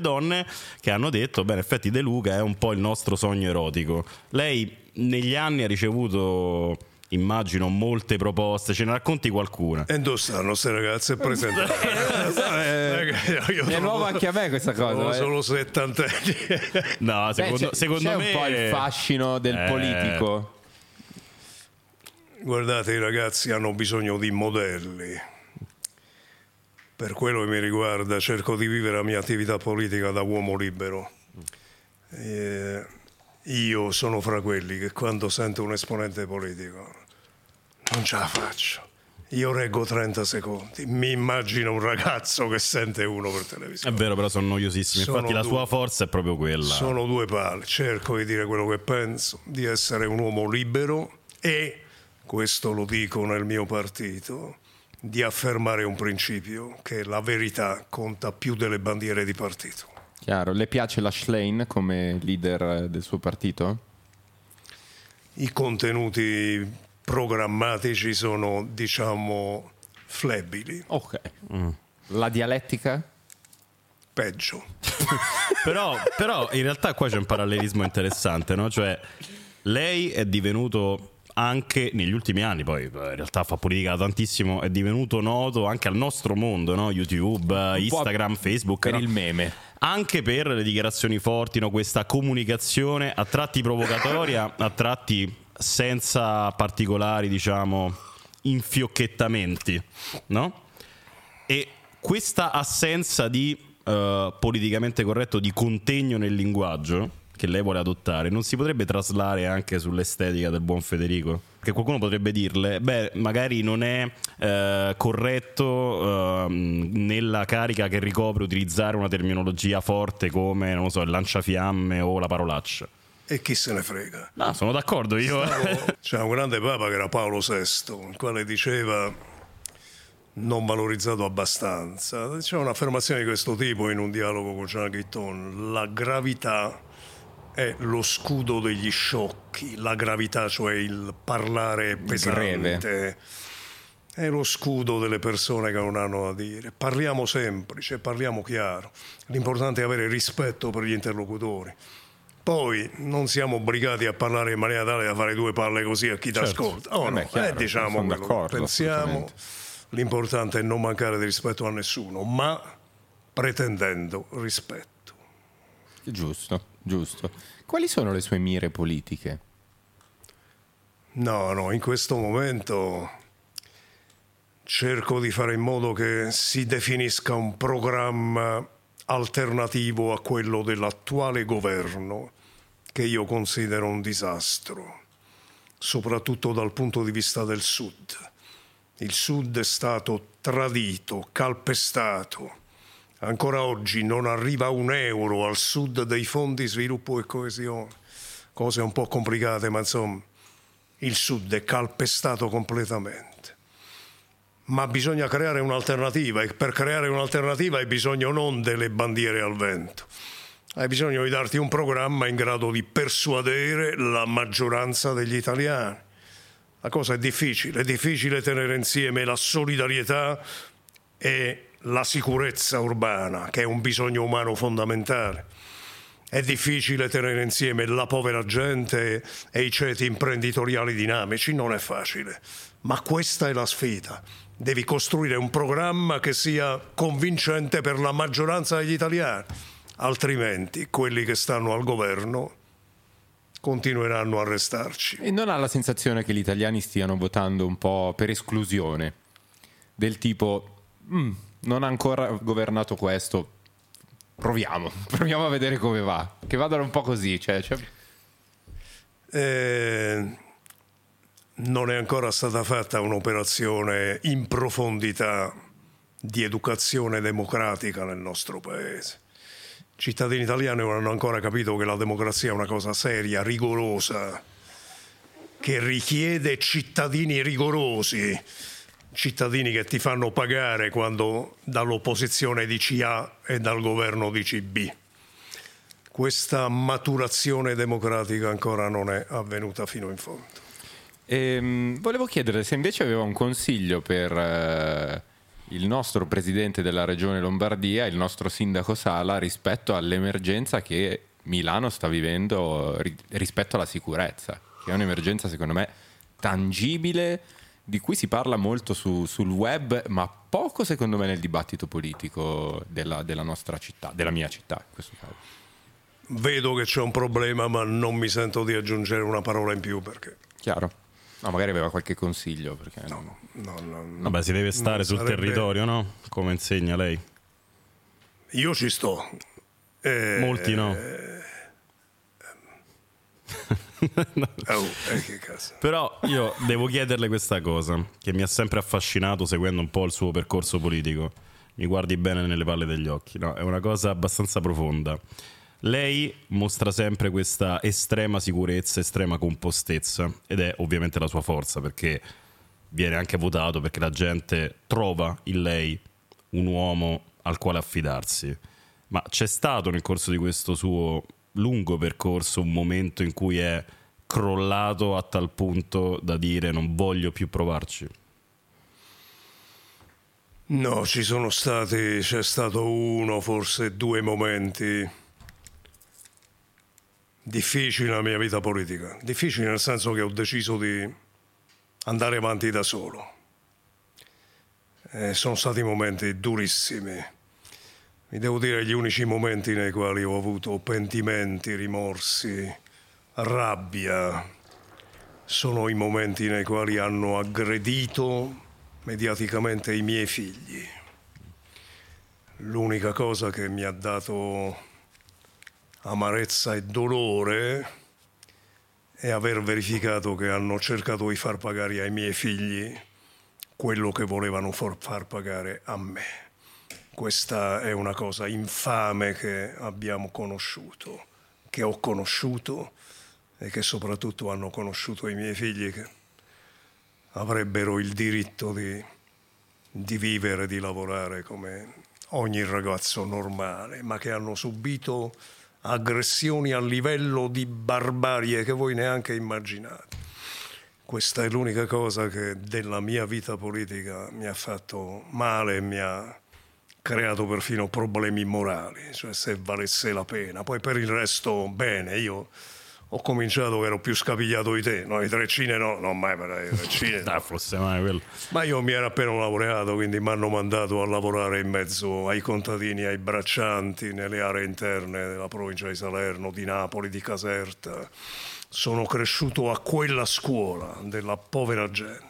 donne che hanno detto: beh, in effetti De Luca è un po' il nostro sogno erotico. Lei negli anni ha ricevuto, immagino, molte proposte, ce ne racconti qualcuna? E dove stanno queste ragazze presentate? È nuovo anche a me questa cosa. Sono solo 70 anni. No, secondo me c'è un po' il fascino del politico. Guardate, i ragazzi hanno bisogno di modelli. Per quello che mi riguarda, cerco di vivere la mia attività politica da uomo libero. Io sono fra quelli che quando sento un esponente politico non ce la faccio. Io reggo 30 secondi, mi immagino un ragazzo che sente uno per televisione. È vero, però sono noiosissimi, infatti la sua forza è proprio quella. Sono due pali, cerco di dire quello che penso, di essere un uomo libero e, questo lo dico nel mio partito, di affermare un principio, che la verità conta più delle bandiere di partito. Chiaro, le piace la Schlein come leader del suo partito? I contenuti programmatici sono, diciamo, flebili. Ok. La dialettica? Peggio. però in realtà qua c'è un parallelismo interessante, no? Cioè lei è divenuto anche negli ultimi anni, poi in realtà fa politica tantissimo, è divenuto noto anche al nostro mondo, no? YouTube, Instagram, Facebook, per il meme, anche per le dichiarazioni forti, no? Questa comunicazione a tratti provocatoria, a tratti senza particolari, diciamo, infiocchettamenti, no? E questa assenza di politicamente corretto, di contegno nel linguaggio che lei vuole adottare, non si potrebbe traslare anche sull'estetica del buon Federico? Perché qualcuno potrebbe dirle: beh, magari non è corretto nella carica che ricopre utilizzare una terminologia forte come, non lo so, il lanciafiamme o la parolaccia. E chi se ne frega? No, sono d'accordo io. C'era un grande papa che era Paolo VI, il quale diceva: non valorizzato abbastanza. C'è un'affermazione di questo tipo in un dialogo con Gian Gitton: la gravità è lo scudo degli sciocchi. La gravità, cioè il parlare pesante, greve, è lo scudo delle persone che non hanno da dire. Parliamo semplice, parliamo chiaro. L'importante è avere rispetto per gli interlocutori. Poi non siamo obbligati a parlare in maniera tale da fare due palle così a chi ti ascolta. Oh, no, chiaro, diciamo quello che pensiamo. L'importante è non mancare di rispetto a nessuno, ma pretendendo rispetto. Giusto. Quali sono le sue mire politiche? No, in questo momento cerco di fare in modo che si definisca un programma alternativo a quello dell'attuale governo, che io considero un disastro, soprattutto dal punto di vista del Sud. Il Sud è stato tradito, calpestato. Ancora oggi non arriva un euro al Sud dei fondi sviluppo e coesione. Cose un po' complicate, ma insomma, il Sud è calpestato completamente. Ma bisogna creare un'alternativa, e per creare un'alternativa hai bisogno non delle bandiere al vento, hai bisogno di darti un programma in grado di persuadere la maggioranza degli italiani. La cosa è difficile tenere insieme la solidarietà e la sicurezza urbana, che è un bisogno umano fondamentale. È difficile tenere insieme la povera gente e i ceti imprenditoriali dinamici, non è facile, ma questa è la sfida. Devi costruire un programma che sia convincente per la maggioranza degli italiani, altrimenti quelli che stanno al governo continueranno a restarci. E non ha la sensazione che gli italiani stiano votando un po' per esclusione, del tipo non ha ancora governato questo, proviamo a vedere come va, che vadano un po' così, cioè... Non è ancora stata fatta un'operazione in profondità di educazione democratica nel nostro paese. I cittadini italiani non hanno ancora capito che la democrazia è una cosa seria, rigorosa, che richiede cittadini rigorosi, cittadini che ti fanno pagare quando dall'opposizione dici A e dal governo dici B. Questa maturazione democratica ancora non è avvenuta fino in fondo. Volevo chiedere se invece aveva un consiglio per il nostro presidente della regione Lombardia, il nostro sindaco Sala, rispetto all'emergenza che Milano sta vivendo rispetto alla sicurezza, che è un'emergenza secondo me tangibile, di cui si parla molto sul web, ma poco secondo me nel dibattito politico della nostra città, della mia città in questo caso. Vedo che c'è un problema, ma non mi sento di aggiungere una parola in più perché... Chiaro. No, magari aveva qualche consiglio perché... No. Vabbè, si deve stare sul territorio, no? Come insegna lei. Io ci sto. Molti no. No. Che cazzo. Però io devo chiederle questa cosa, che mi ha sempre affascinato seguendo un po' il suo percorso politico. Mi guardi bene nelle palle degli occhi, no? È una cosa abbastanza profonda. Lei mostra sempre questa estrema sicurezza, estrema compostezza, ed è ovviamente la sua forza, perché viene anche votato, perché la gente trova in lei un uomo al quale affidarsi. Ma c'è stato nel corso di questo suo lungo percorso un momento in cui è crollato a tal punto da dire non voglio più provarci? No, c'è stato uno, forse due momenti difficili nella mia vita politica, difficili nel senso che ho deciso di andare avanti da solo. Sono stati momenti durissimi, mi devo dire gli unici momenti nei quali ho avuto pentimenti, rimorsi, rabbia, sono i momenti nei quali hanno aggredito mediaticamente i miei figli. L'unica cosa che mi ha dato amarezza e dolore è aver verificato che hanno cercato di far pagare ai miei figli quello che volevano far pagare a me. Questa è una cosa infame che abbiamo conosciuto, che ho conosciuto e che soprattutto hanno conosciuto i miei figli, che avrebbero il diritto di vivere, di lavorare come ogni ragazzo normale, ma che hanno subito aggressioni a livello di barbarie che voi neanche immaginate. Questa è l'unica cosa che della mia vita politica mi ha fatto male e mi ha creato perfino problemi morali, cioè se valesse la pena. Poi per il resto bene, io ho cominciato che ero più scapigliato di te, no, i treccine no, non mai per le treccine. No, forse mai quello. Ma io mi ero appena laureato, quindi mi hanno mandato a lavorare in mezzo ai contadini, ai braccianti, nelle aree interne della provincia di Salerno, di Napoli, di Caserta. Sono cresciuto a quella scuola della povera gente.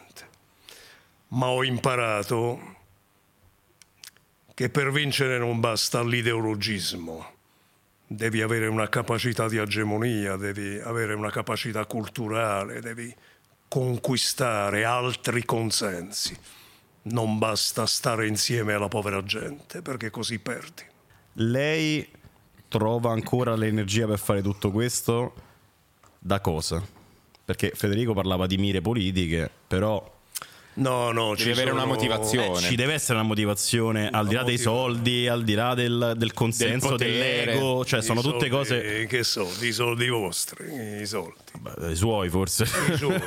ma ho imparato che per vincere non basta l'ideologismo, devi avere una capacità di egemonia, devi avere una capacità culturale, devi conquistare altri consensi. Non basta stare insieme alla povera gente, perché così perdi. Lei trova ancora l'energia per fare tutto questo? Da cosa? Perché Federico parlava di mire politiche, però... No, ci deve avere una motivazione. Ci deve essere una motivazione, al di là dei soldi, al di là del consenso, dell'ego, cioè sono tutte cose. Che soldi? I soldi vostri, i soldi. Beh, i suoi forse. I suoi.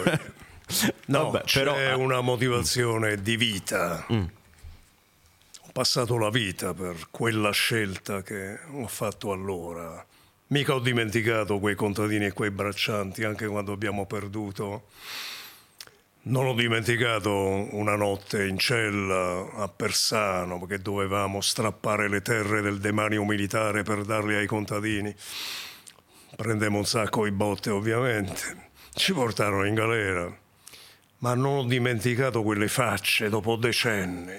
No, vabbè, c'è però... una motivazione di vita. Ho passato la vita per quella scelta che ho fatto allora. Mica ho dimenticato quei contadini e quei braccianti, anche quando abbiamo perduto. Non ho dimenticato una notte in cella a Persano, perché dovevamo strappare le terre del demanio militare per darle ai contadini. Prendemmo un sacco di botte, ovviamente. Ci portarono in galera. Ma non ho dimenticato quelle facce dopo decenni.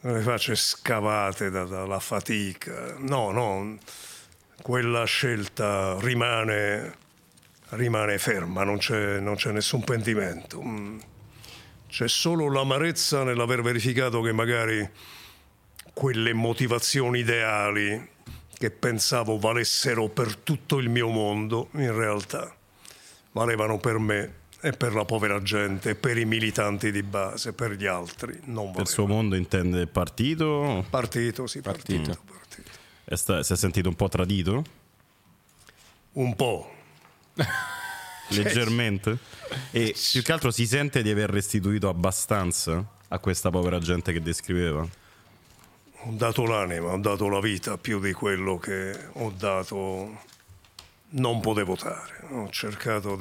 Quelle facce scavate dalla fatica. No, quella scelta rimane ferma, non c'è nessun pentimento. C'è solo l'amarezza nell'aver verificato che magari quelle motivazioni ideali che pensavo valessero per tutto il mio mondo, in realtà valevano per me e per la povera gente, per i militanti di base, per gli altri non valevano. Per il suo mondo intende il partito? Partito, sì, partito. Si è sentito un po' tradito? Un po'. Leggermente. E più che altro si sente di aver restituito abbastanza a questa povera gente che descriveva? Ho dato l'anima, ho dato la vita più di quello che ho dato. Non potevo votare. Ho cercato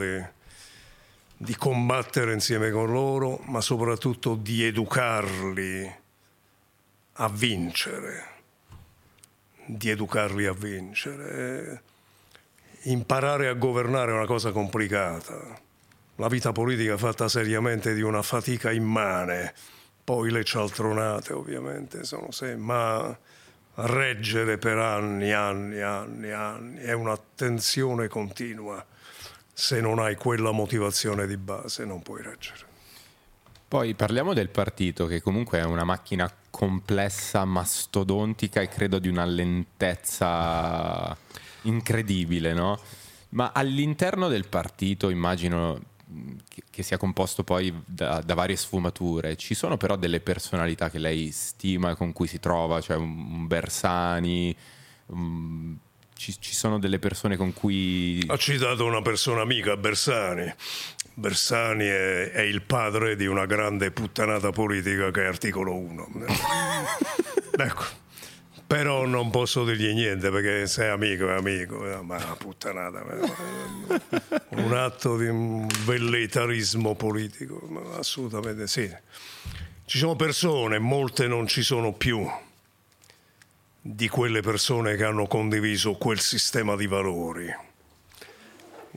di combattere insieme con loro, ma soprattutto di educarli a vincere. Imparare a governare è una cosa complicata. La vita politica è fatta seriamente di una fatica immane. Poi le cialtronate ovviamente sono sempre, ma reggere per anni è un'attenzione continua. Se non hai quella motivazione di base non puoi reggere. Poi parliamo del partito, che comunque è una macchina complessa, mastodontica e credo di una lentezza... incredibile, no? Ma all'interno del partito immagino che sia composto poi da varie sfumature. Ci sono però delle personalità che lei stima e con cui si trova, cioè un Bersani, ci sono delle persone con cui... Ha citato una persona amica, Bersani. Bersani è il padre di una grande puttanata politica che è articolo 1. Ecco. Però non posso dirgli niente, perché se è amico, ma puttanata, un atto di un velleitarismo politico, assolutamente sì. Ci sono persone, molte non ci sono più, di quelle persone che hanno condiviso quel sistema di valori.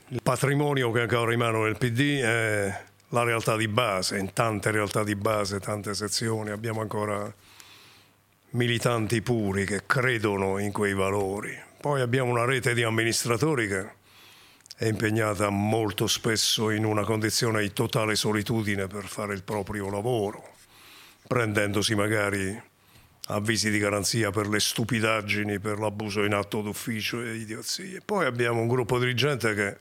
Il patrimonio che ancora rimane nel PD è la realtà di base, in tante realtà di base, tante sezioni, abbiamo ancora... militanti puri che credono in quei valori. Poi abbiamo una rete di amministratori che è impegnata molto spesso in una condizione di totale solitudine per fare il proprio lavoro, prendendosi magari avvisi di garanzia per le stupidaggini, per l'abuso in atto d'ufficio e idiozie. Poi abbiamo un gruppo dirigente che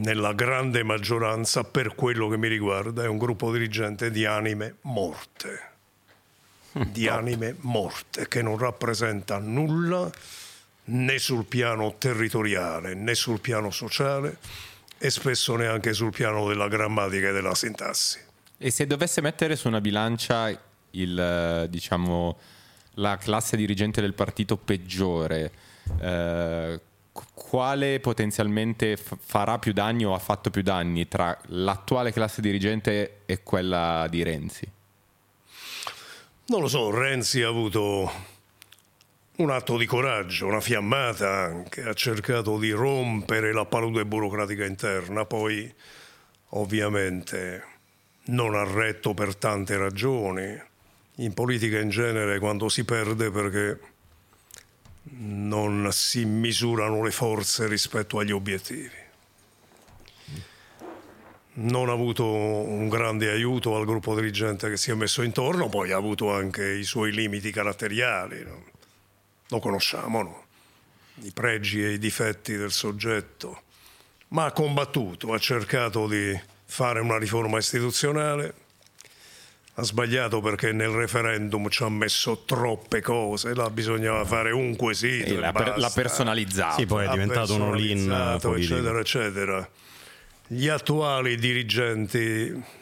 nella grande maggioranza, per quello che mi riguarda, è un gruppo dirigente di anime morte. Di anime morte, che non rappresenta nulla né sul piano territoriale né sul piano sociale e spesso neanche sul piano della grammatica e della sintassi. E se dovesse mettere su una bilancia la classe dirigente del partito peggiore, quale potenzialmente farà più danni o ha fatto più danni tra l'attuale classe dirigente e quella di Renzi? Non lo so, Renzi ha avuto un atto di coraggio, una fiammata anche, ha cercato di rompere la palude burocratica interna, poi ovviamente non ha retto per tante ragioni. In politica in genere, quando si perde perché non si misurano le forze rispetto agli obiettivi. Non ha avuto un grande aiuto al gruppo dirigente che si è messo intorno, poi ha avuto anche i suoi limiti caratteriali, no? Lo conosciamo, no? I pregi e i difetti del soggetto, ma ha combattuto, ha cercato di fare una riforma istituzionale, ha sbagliato perché nel referendum ci ha messo troppe cose, là bisognava fare un quesito e l'ha personalizzato. Sì, poi è diventato un all-in politico, eccetera, eccetera. Gli attuali dirigenti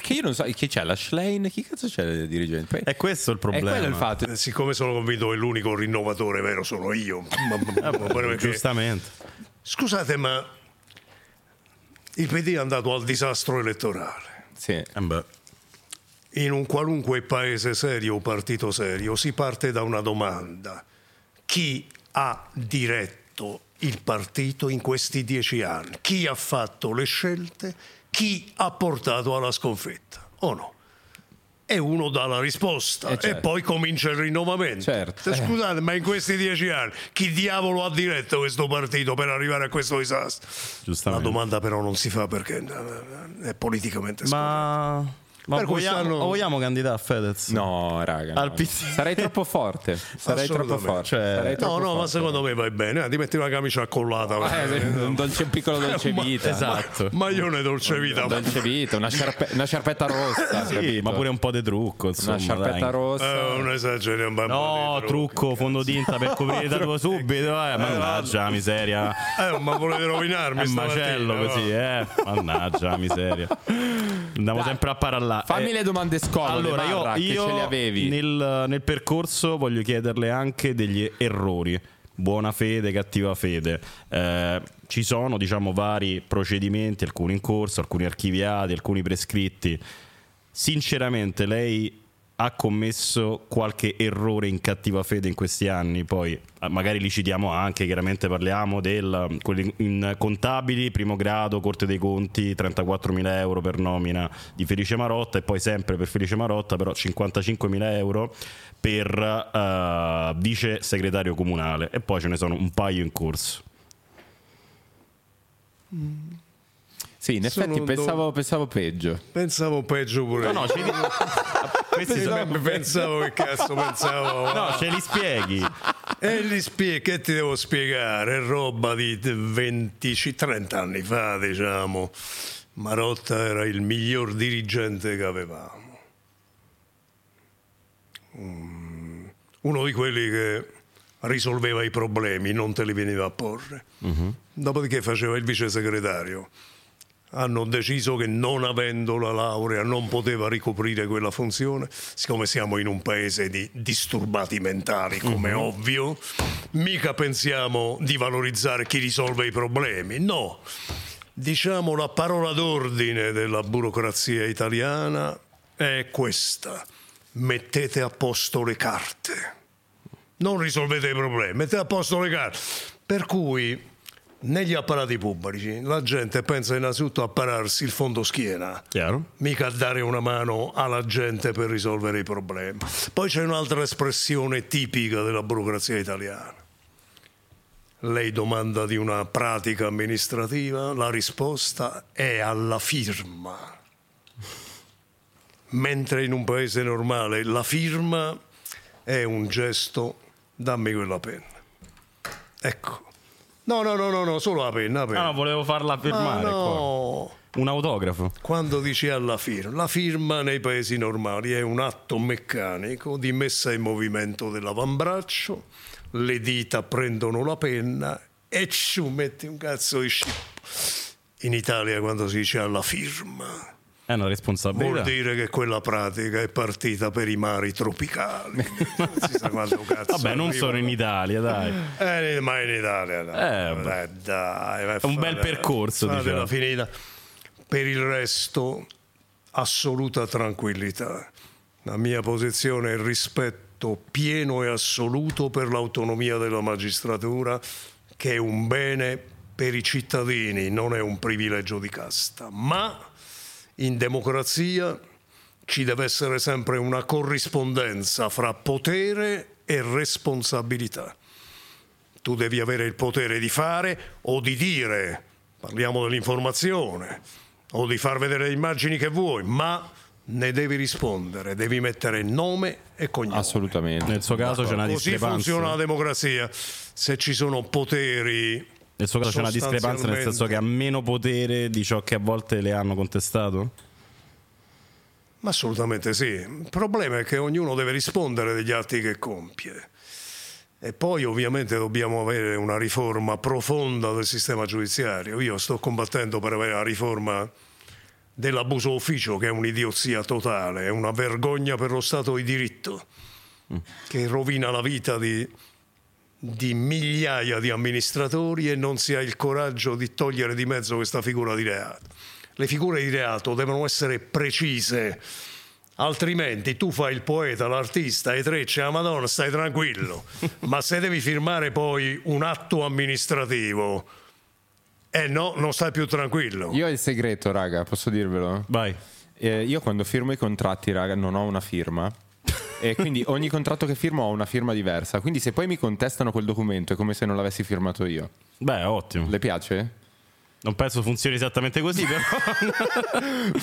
che io non so chi c'è, la Schlein, chi cazzo c'è il dirigente? È questo il problema. È quello il fatto. Siccome sono convinto che l'unico rinnovatore vero sono io. Giustamente. Scusate, ma il PD è andato al disastro elettorale. Sì. In un qualunque paese serio o partito serio si parte da una domanda: chi ha diretto il partito in questi 10 anni? Chi ha fatto le scelte? Chi ha portato alla sconfitta? O no? E uno dà la risposta, certo. E poi comincia il rinnovamento, certo. Scusate, ma in questi 10 anni chi diavolo ha diretto questo partito per arrivare a questo disastro? La domanda però non si fa perché è politicamente scorretta. Ma vogliamo candidare a Fedez? No, raga, no. Sarei troppo forte. Sarei troppo forte. Ma secondo me vai bene. Ti metti una camicia accollata, un piccolo dolce vita, esatto. Maglione dolce vita, una sciarpetta rossa. Sì, ma pure un po' di trucco, insomma, una sciarpetta rossa. Non esageriamo, un bambino. No, trucco, fondotinta per coprire da tuo subito. Mannaggia, miseria. Ma volete rovinarmi? È un macello così, mannaggia, miseria. Andiamo sempre a parlare. Fammi le domande scomode. Allora, io che ce le avevi nel percorso voglio chiederle anche degli errori. Buona fede, cattiva fede. Ci sono, diciamo, vari procedimenti, alcuni in corso, alcuni archiviati, alcuni prescritti. Sinceramente, lei ha commesso qualche errore in cattiva fede in questi anni? Poi magari li citiamo anche, chiaramente parliamo del quelli in contabili, primo grado, Corte dei Conti, 34.000 euro per nomina di Felice Marotta, e poi sempre per Felice Marotta però 55.000 euro per vice segretario comunale, e poi ce ne sono un paio in corso. Sì, in effetti pensavo peggio. Pensavo peggio pure. No, ce li... pensavo che cazzo pensavo. No, ce li spieghi. Che ti devo spiegare? È roba di 30 anni fa, diciamo. Marotta era il miglior dirigente che avevamo. Uno di quelli che risolveva i problemi, non te li veniva a porre. Uh-huh. Dopodiché faceva il vice segretario. Hanno deciso che, non avendo la laurea, non poteva ricoprire quella funzione. Siccome siamo in un paese di disturbati mentali, come ovvio, mica pensiamo di valorizzare chi risolve i problemi. No, diciamo la parola d'ordine della burocrazia italiana è questa: mettete a posto le carte. Non risolvete i problemi, mettete a posto le carte. Per cui... negli apparati pubblici la gente pensa innanzitutto a pararsi il fondo schiena, chiaro? Mica a dare una mano alla gente per risolvere i problemi. Poi c'è un'altra espressione tipica della burocrazia italiana: lei domanda di una pratica amministrativa, la risposta è alla firma, mentre in un paese normale la firma è un gesto, dammi quella penna, ecco. No, solo la penna. Ah, volevo farla firmare. No. Un autografo. Quando dici alla firma, la firma nei paesi normali è un atto meccanico di messa in movimento dell'avambraccio, le dita prendono la penna e ci metti un cazzo di scippo. In Italia, quando si dice alla firma, è una responsabilità. Vuol dire che quella pratica è partita per i mari tropicali. Non si sa quanto cazzo. Vabbè, non sono in Italia, dai. Ma in Italia, dai. Beh, dai, è un bel percorso, diciamo. Finita. Per il resto, assoluta tranquillità. La mia posizione è il rispetto pieno e assoluto per l'autonomia della magistratura, che è un bene per i cittadini non è un privilegio di casta, ma in democrazia ci deve essere sempre una corrispondenza fra potere e responsabilità. Tu devi avere il potere di fare o di dire, parliamo dell'informazione, o di far vedere le immagini che vuoi, ma ne devi rispondere, devi mettere nome e cognome. Assolutamente. Nel suo caso c'è una discrepanza. Così funziona la democrazia. Se ci sono poteri... Nel suo caso c'è una discrepanza nel senso che ha meno potere di ciò che a volte le hanno contestato? Ma assolutamente sì. Il problema è che ognuno deve rispondere degli atti che compie. E poi ovviamente dobbiamo avere una riforma profonda del sistema giudiziario. Io sto combattendo per avere la riforma dell'abuso ufficio, che è un'idiozia totale, è una vergogna per lo Stato di diritto, che rovina la vita di migliaia di amministratori, e non si ha il coraggio di togliere di mezzo questa figura di reato. Le figure di reato devono essere precise, altrimenti tu fai il poeta, l'artista, e trecce, la Madonna, stai tranquillo. Ma se devi firmare poi un atto amministrativo, no, non stai più tranquillo. Io ho il segreto, raga, posso dirvelo? Vai. Io quando firmo i contratti, raga, non ho una firma. E quindi ogni contratto che firmo ho una firma diversa. Quindi se poi mi contestano quel documento è come se non l'avessi firmato io. Beh, ottimo. Le piace? Non penso funzioni esattamente così, però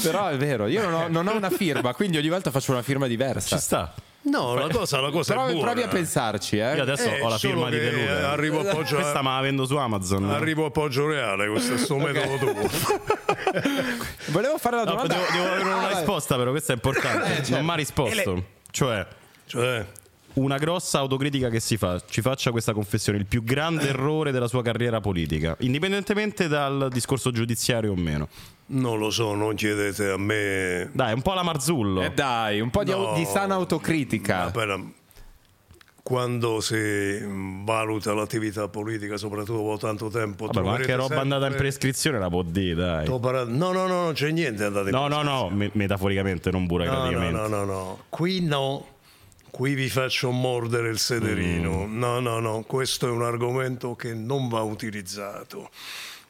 però è vero, io non ho una firma, quindi ogni volta faccio una firma diversa. Ci sta. No, la cosa è buona. Provi a pensarci, eh. Io adesso ho la firma di De Luca. Arrivo appoggio. Questa me la vendo su Amazon. Arrivo appoggio reale, questo è il suo metodo tuo. Volevo fare la domanda. Devo avere una risposta, però questa è importante. Certo. Non mi ha risposto. Cioè, una grossa autocritica che si fa, ci faccia questa confessione: il più grande errore della sua carriera politica, indipendentemente dal discorso giudiziario o meno. Non lo so, non chiedete a me. Dai, un po' la Marzullo. Dai, un po' di sana autocritica. Quando si valuta l'attività politica, soprattutto dopo tanto tempo, ma anche roba sempre... andata in prescrizione la può dire, dai. No, non c'è niente andato in prescrizione. No, metaforicamente, non burocraticamente. No. Qui no. Qui vi faccio mordere il sederino. No, questo è un argomento che non va utilizzato.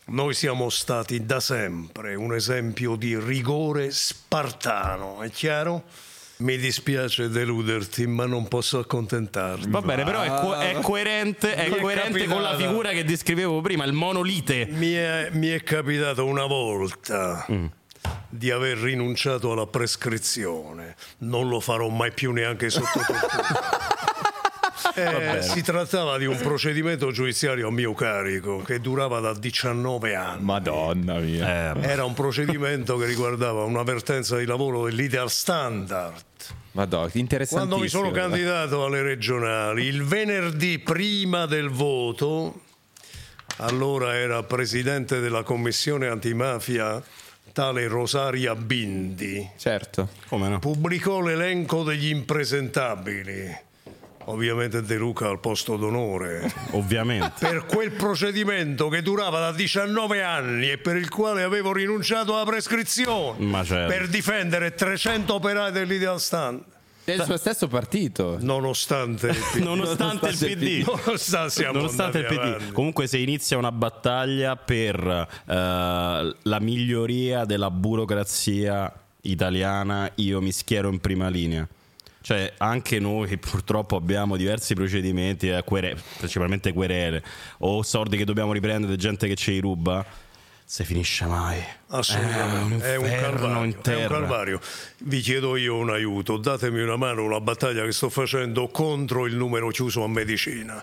Noi siamo stati da sempre un esempio di rigore spartano, è chiaro? Mi dispiace deluderti, ma non posso accontentarmi. Va bene, però è coerente con la figura che descrivevo prima, il monolite. Mi è capitato una volta di aver rinunciato alla prescrizione. Non lo farò mai più, neanche sotto tortura. Si trattava di un procedimento giudiziario a mio carico che durava da 19 anni. Madonna mia. Era un procedimento che riguardava un'avvertenza di lavoro dell'Ideal Standard. Madonna, interessantissimo. Quando mi sono candidato alle regionali, il venerdì prima del voto, allora era presidente della commissione antimafia tale Rosaria Bindi. Certo, come no. Pubblicò l'elenco degli impresentabili. Ovviamente De Luca al posto d'onore. Ovviamente. Per quel procedimento che durava da 19 anni e per il quale avevo rinunciato alla prescrizione. Ma certo. Per difendere 300 operai dell'Ideal Standard. Del suo stesso partito. Nonostante il PD. Comunque se inizia una battaglia per la miglioria della burocrazia italiana, io mi schiero in prima linea. Cioè anche noi che purtroppo abbiamo diversi procedimenti, principalmente querele o sordi che dobbiamo riprendere, gente che ci ruba, se finisce mai. Assolutamente. È un calvario. Vi chiedo io un aiuto, datemi una mano, una battaglia che sto facendo contro il numero chiuso a medicina.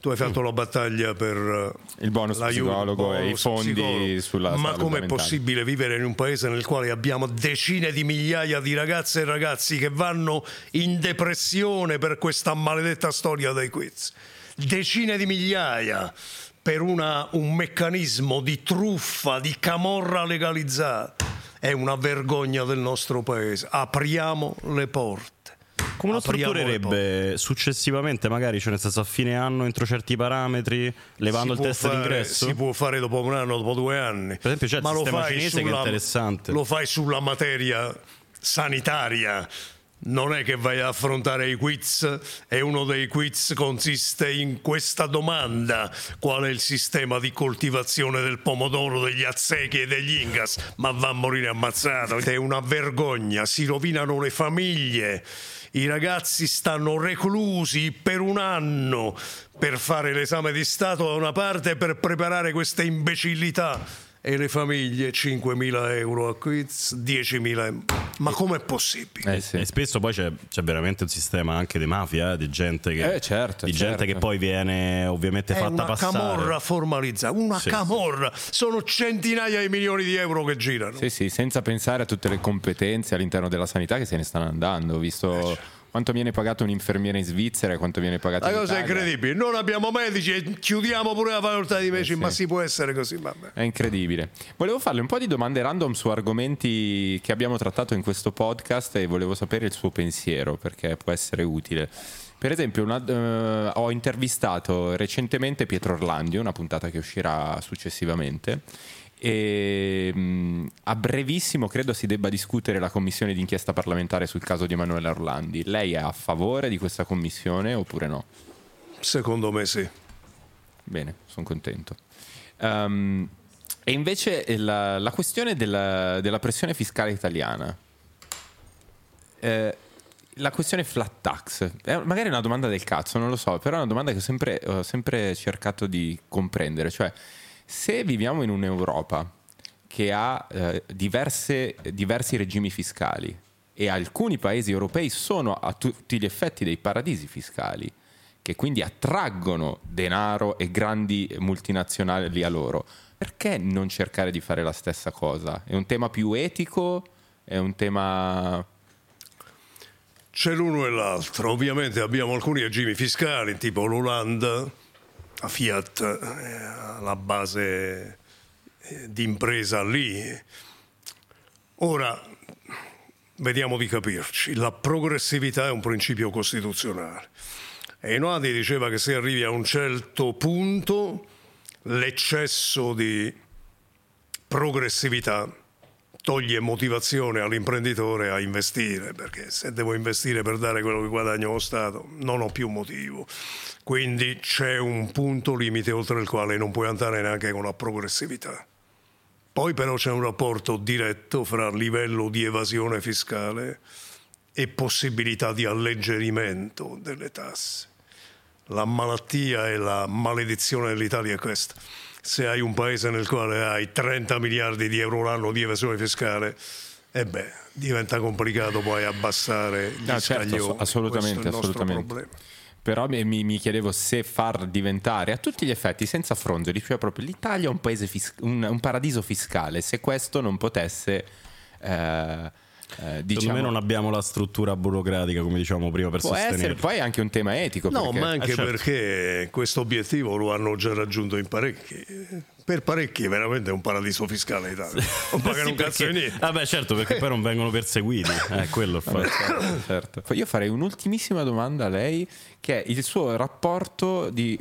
Tu hai fatto la battaglia per il bonus psicologo e i fondi sulla ma com'è possibile vivere in un paese nel quale abbiamo decine di migliaia di ragazze e ragazzi che vanno in depressione per questa maledetta storia dei quiz? Decine di migliaia per un meccanismo di truffa, di camorra legalizzata. È una vergogna del nostro paese. Apriamo le porte. Come lo strutturerebbe successivamente, magari, cioè nel senso a fine anno, entro certi parametri, levando il test d'ingresso? Si può fare dopo un anno, dopo 2 anni. Per esempio c'è il sistema cinese che è interessante. Lo fai sulla materia sanitaria. Non è che vai a affrontare i quiz, e uno dei quiz consiste in questa domanda: qual è il sistema di coltivazione del pomodoro, degli azzechi e degli ingas? Ma va a morire ammazzato, è una vergogna, si rovinano le famiglie, i ragazzi stanno reclusi per un anno per fare l'esame di Stato da una parte e per preparare queste imbecillità. E le famiglie 5.000 euro a quiz, 10.000. Ma com'è possibile? Sì. E spesso poi c'è veramente un sistema anche di mafia, di gente che, certo, di gente che poi viene ovviamente fatta passare. È una camorra formalizzata, una camorra. Sono centinaia di milioni di euro che girano. Sì, sì, senza pensare a tutte le competenze all'interno della sanità che se ne stanno andando, visto... Quanto viene pagato un infermiere in Svizzera e quanto viene pagato in Italia? La cosa è incredibile. Non abbiamo medici e chiudiamo pure la facoltà di medici, ma si può essere così, vabbè. È incredibile. Volevo farle un po' di domande random su argomenti che abbiamo trattato in questo podcast e volevo sapere il suo pensiero, perché può essere utile. Per esempio, ho intervistato recentemente Pietro Orlandi, una puntata che uscirà successivamente, e a brevissimo credo si debba discutere la commissione d'inchiesta parlamentare sul caso di Emanuela Orlandi. Lei è a favore di questa commissione oppure no? Secondo me sì. Bene, sono contento. E invece la questione della pressione fiscale italiana, la questione flat tax, magari è una domanda del cazzo, non lo so, però è una domanda che ho sempre cercato di comprendere, cioè se viviamo in un'Europa che ha diversi regimi fiscali e alcuni paesi europei sono a tutti gli effetti dei paradisi fiscali, che quindi attraggono denaro e grandi multinazionali a loro, perché non cercare di fare la stessa cosa? È un tema più etico? È un tema... C'è l'uno e l'altro. Ovviamente abbiamo alcuni regimi fiscali, tipo l'Olanda... La Fiat ha la base d'impresa lì. Ora, vediamo di capirci. La progressività è un principio costituzionale. Einaudi diceva che se arrivi a un certo punto, l'eccesso di progressività toglie motivazione all'imprenditore a investire, perché se devo investire per dare quello che guadagno allo Stato non ho più motivo. Quindi c'è un punto limite oltre il quale non puoi andare neanche con la progressività. Poi però c'è un rapporto diretto fra livello di evasione fiscale e possibilità di alleggerimento delle tasse. La malattia e la maledizione dell'Italia è questa. Se hai un paese nel quale hai 30 miliardi di euro l'anno di evasione fiscale, diventa complicato poi abbassare gli scaglioni. Certo, assolutamente, assolutamente. Però mi chiedevo se far diventare a tutti gli effetti, senza fronzoli, cioè proprio l'Italia è un paese un paradiso fiscale, se questo non potesse... diciamo, secondo me non abbiamo la struttura burocratica, come diciamo prima, per sostenere. Essere poi anche un tema etico, no, perché... ma anche perché questo obiettivo lo hanno già raggiunto in parecchi. Per parecchi veramente è un paradiso fiscale l'Italia. Non pagano un cazzo di niente. Vabbè, certo, perché poi non vengono perseguiti. Quello certo. Io farei un'ultimissima domanda a lei, che è il suo rapporto di,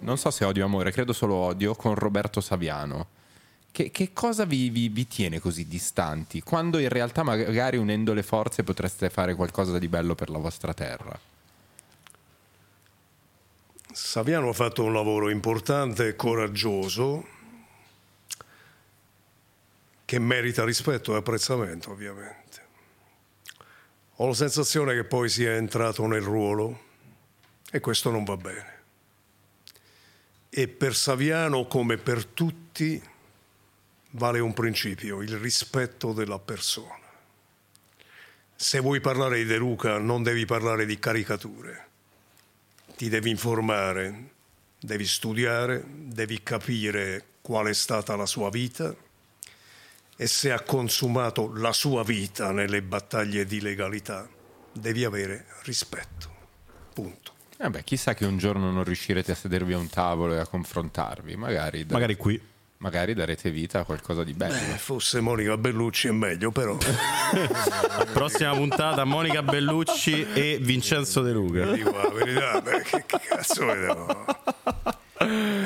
non so se odio amore, credo solo odio, con Roberto Saviano. Che cosa vi tiene così distanti, quando in realtà magari unendo le forze potreste fare qualcosa di bello per la vostra terra? Saviano ha fatto un lavoro importante e coraggioso che merita rispetto e apprezzamento, ovviamente. Ho la sensazione che poi sia entrato nel ruolo e questo non va bene. E per Saviano, come per tutti, vale un principio, il rispetto della persona. Se vuoi parlare di De Luca non devi parlare di caricature, ti devi informare, devi studiare, devi capire qual è stata la sua vita e se ha consumato la sua vita nelle battaglie di legalità devi avere rispetto, punto. Chissà che un giorno non riuscirete a sedervi a un tavolo e a confrontarvi, magari qui. Magari darete vita a qualcosa di bello. Fosse Monica Bellucci è meglio, però. Prossima puntata: Monica Bellucci e Vincenzo De Luca. Dico la verità, che cazzo è?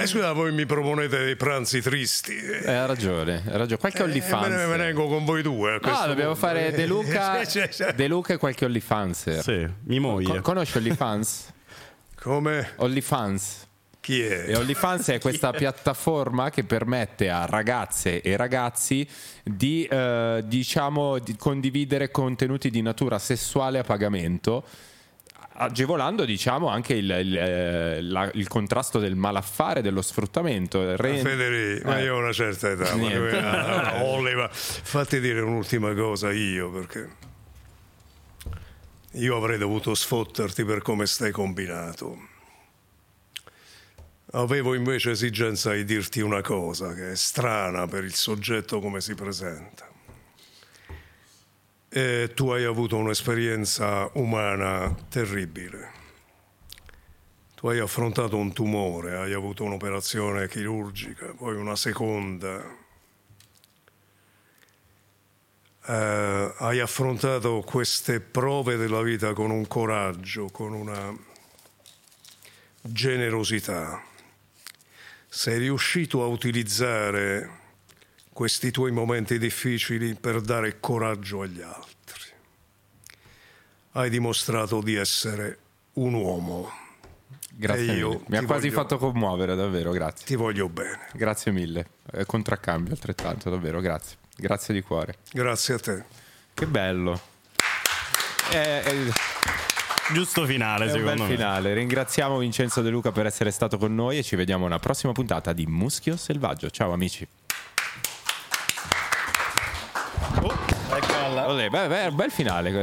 Scusa, voi mi proponete dei pranzi tristi. Ha ragione, ha ragione. Qualche OnlyFans. Me ne vengo con voi due. No, dobbiamo fare De Luca, De Luca e qualche OnlyFans. Sì, mi moglie. Conosci OnlyFans? Come? OnlyFans. Chi è? E OnlyFans è questa piattaforma che permette a ragazze e ragazzi di diciamo di condividere contenuti di natura sessuale a pagamento, agevolando diciamo anche il contrasto del malaffare, dello sfruttamento. Federico, ma io ho una certa età, Oliva, fatti dire un'ultima cosa io, perché io avrei dovuto sfotterti per come stai combinato. Avevo invece esigenza di dirti una cosa che è strana per il soggetto come si presenta. E tu hai avuto un'esperienza umana terribile. Tu hai affrontato un tumore, hai avuto un'operazione chirurgica, poi una seconda. Hai affrontato queste prove della vita con un coraggio, con una generosità. Sei riuscito a utilizzare questi tuoi momenti difficili per dare coraggio agli altri. Hai dimostrato di essere un uomo. Grazie mille. Mi ha quasi fatto commuovere, davvero, grazie. Ti voglio bene. Grazie mille. Contraccambio altrettanto, davvero, grazie. Grazie di cuore. Grazie a te. Che bello. Giusto finale, secondo me. Finale. Ringraziamo Vincenzo De Luca per essere stato con noi e ci vediamo alla prossima puntata di Muschio Selvaggio. Ciao amici. Beh, bel finale.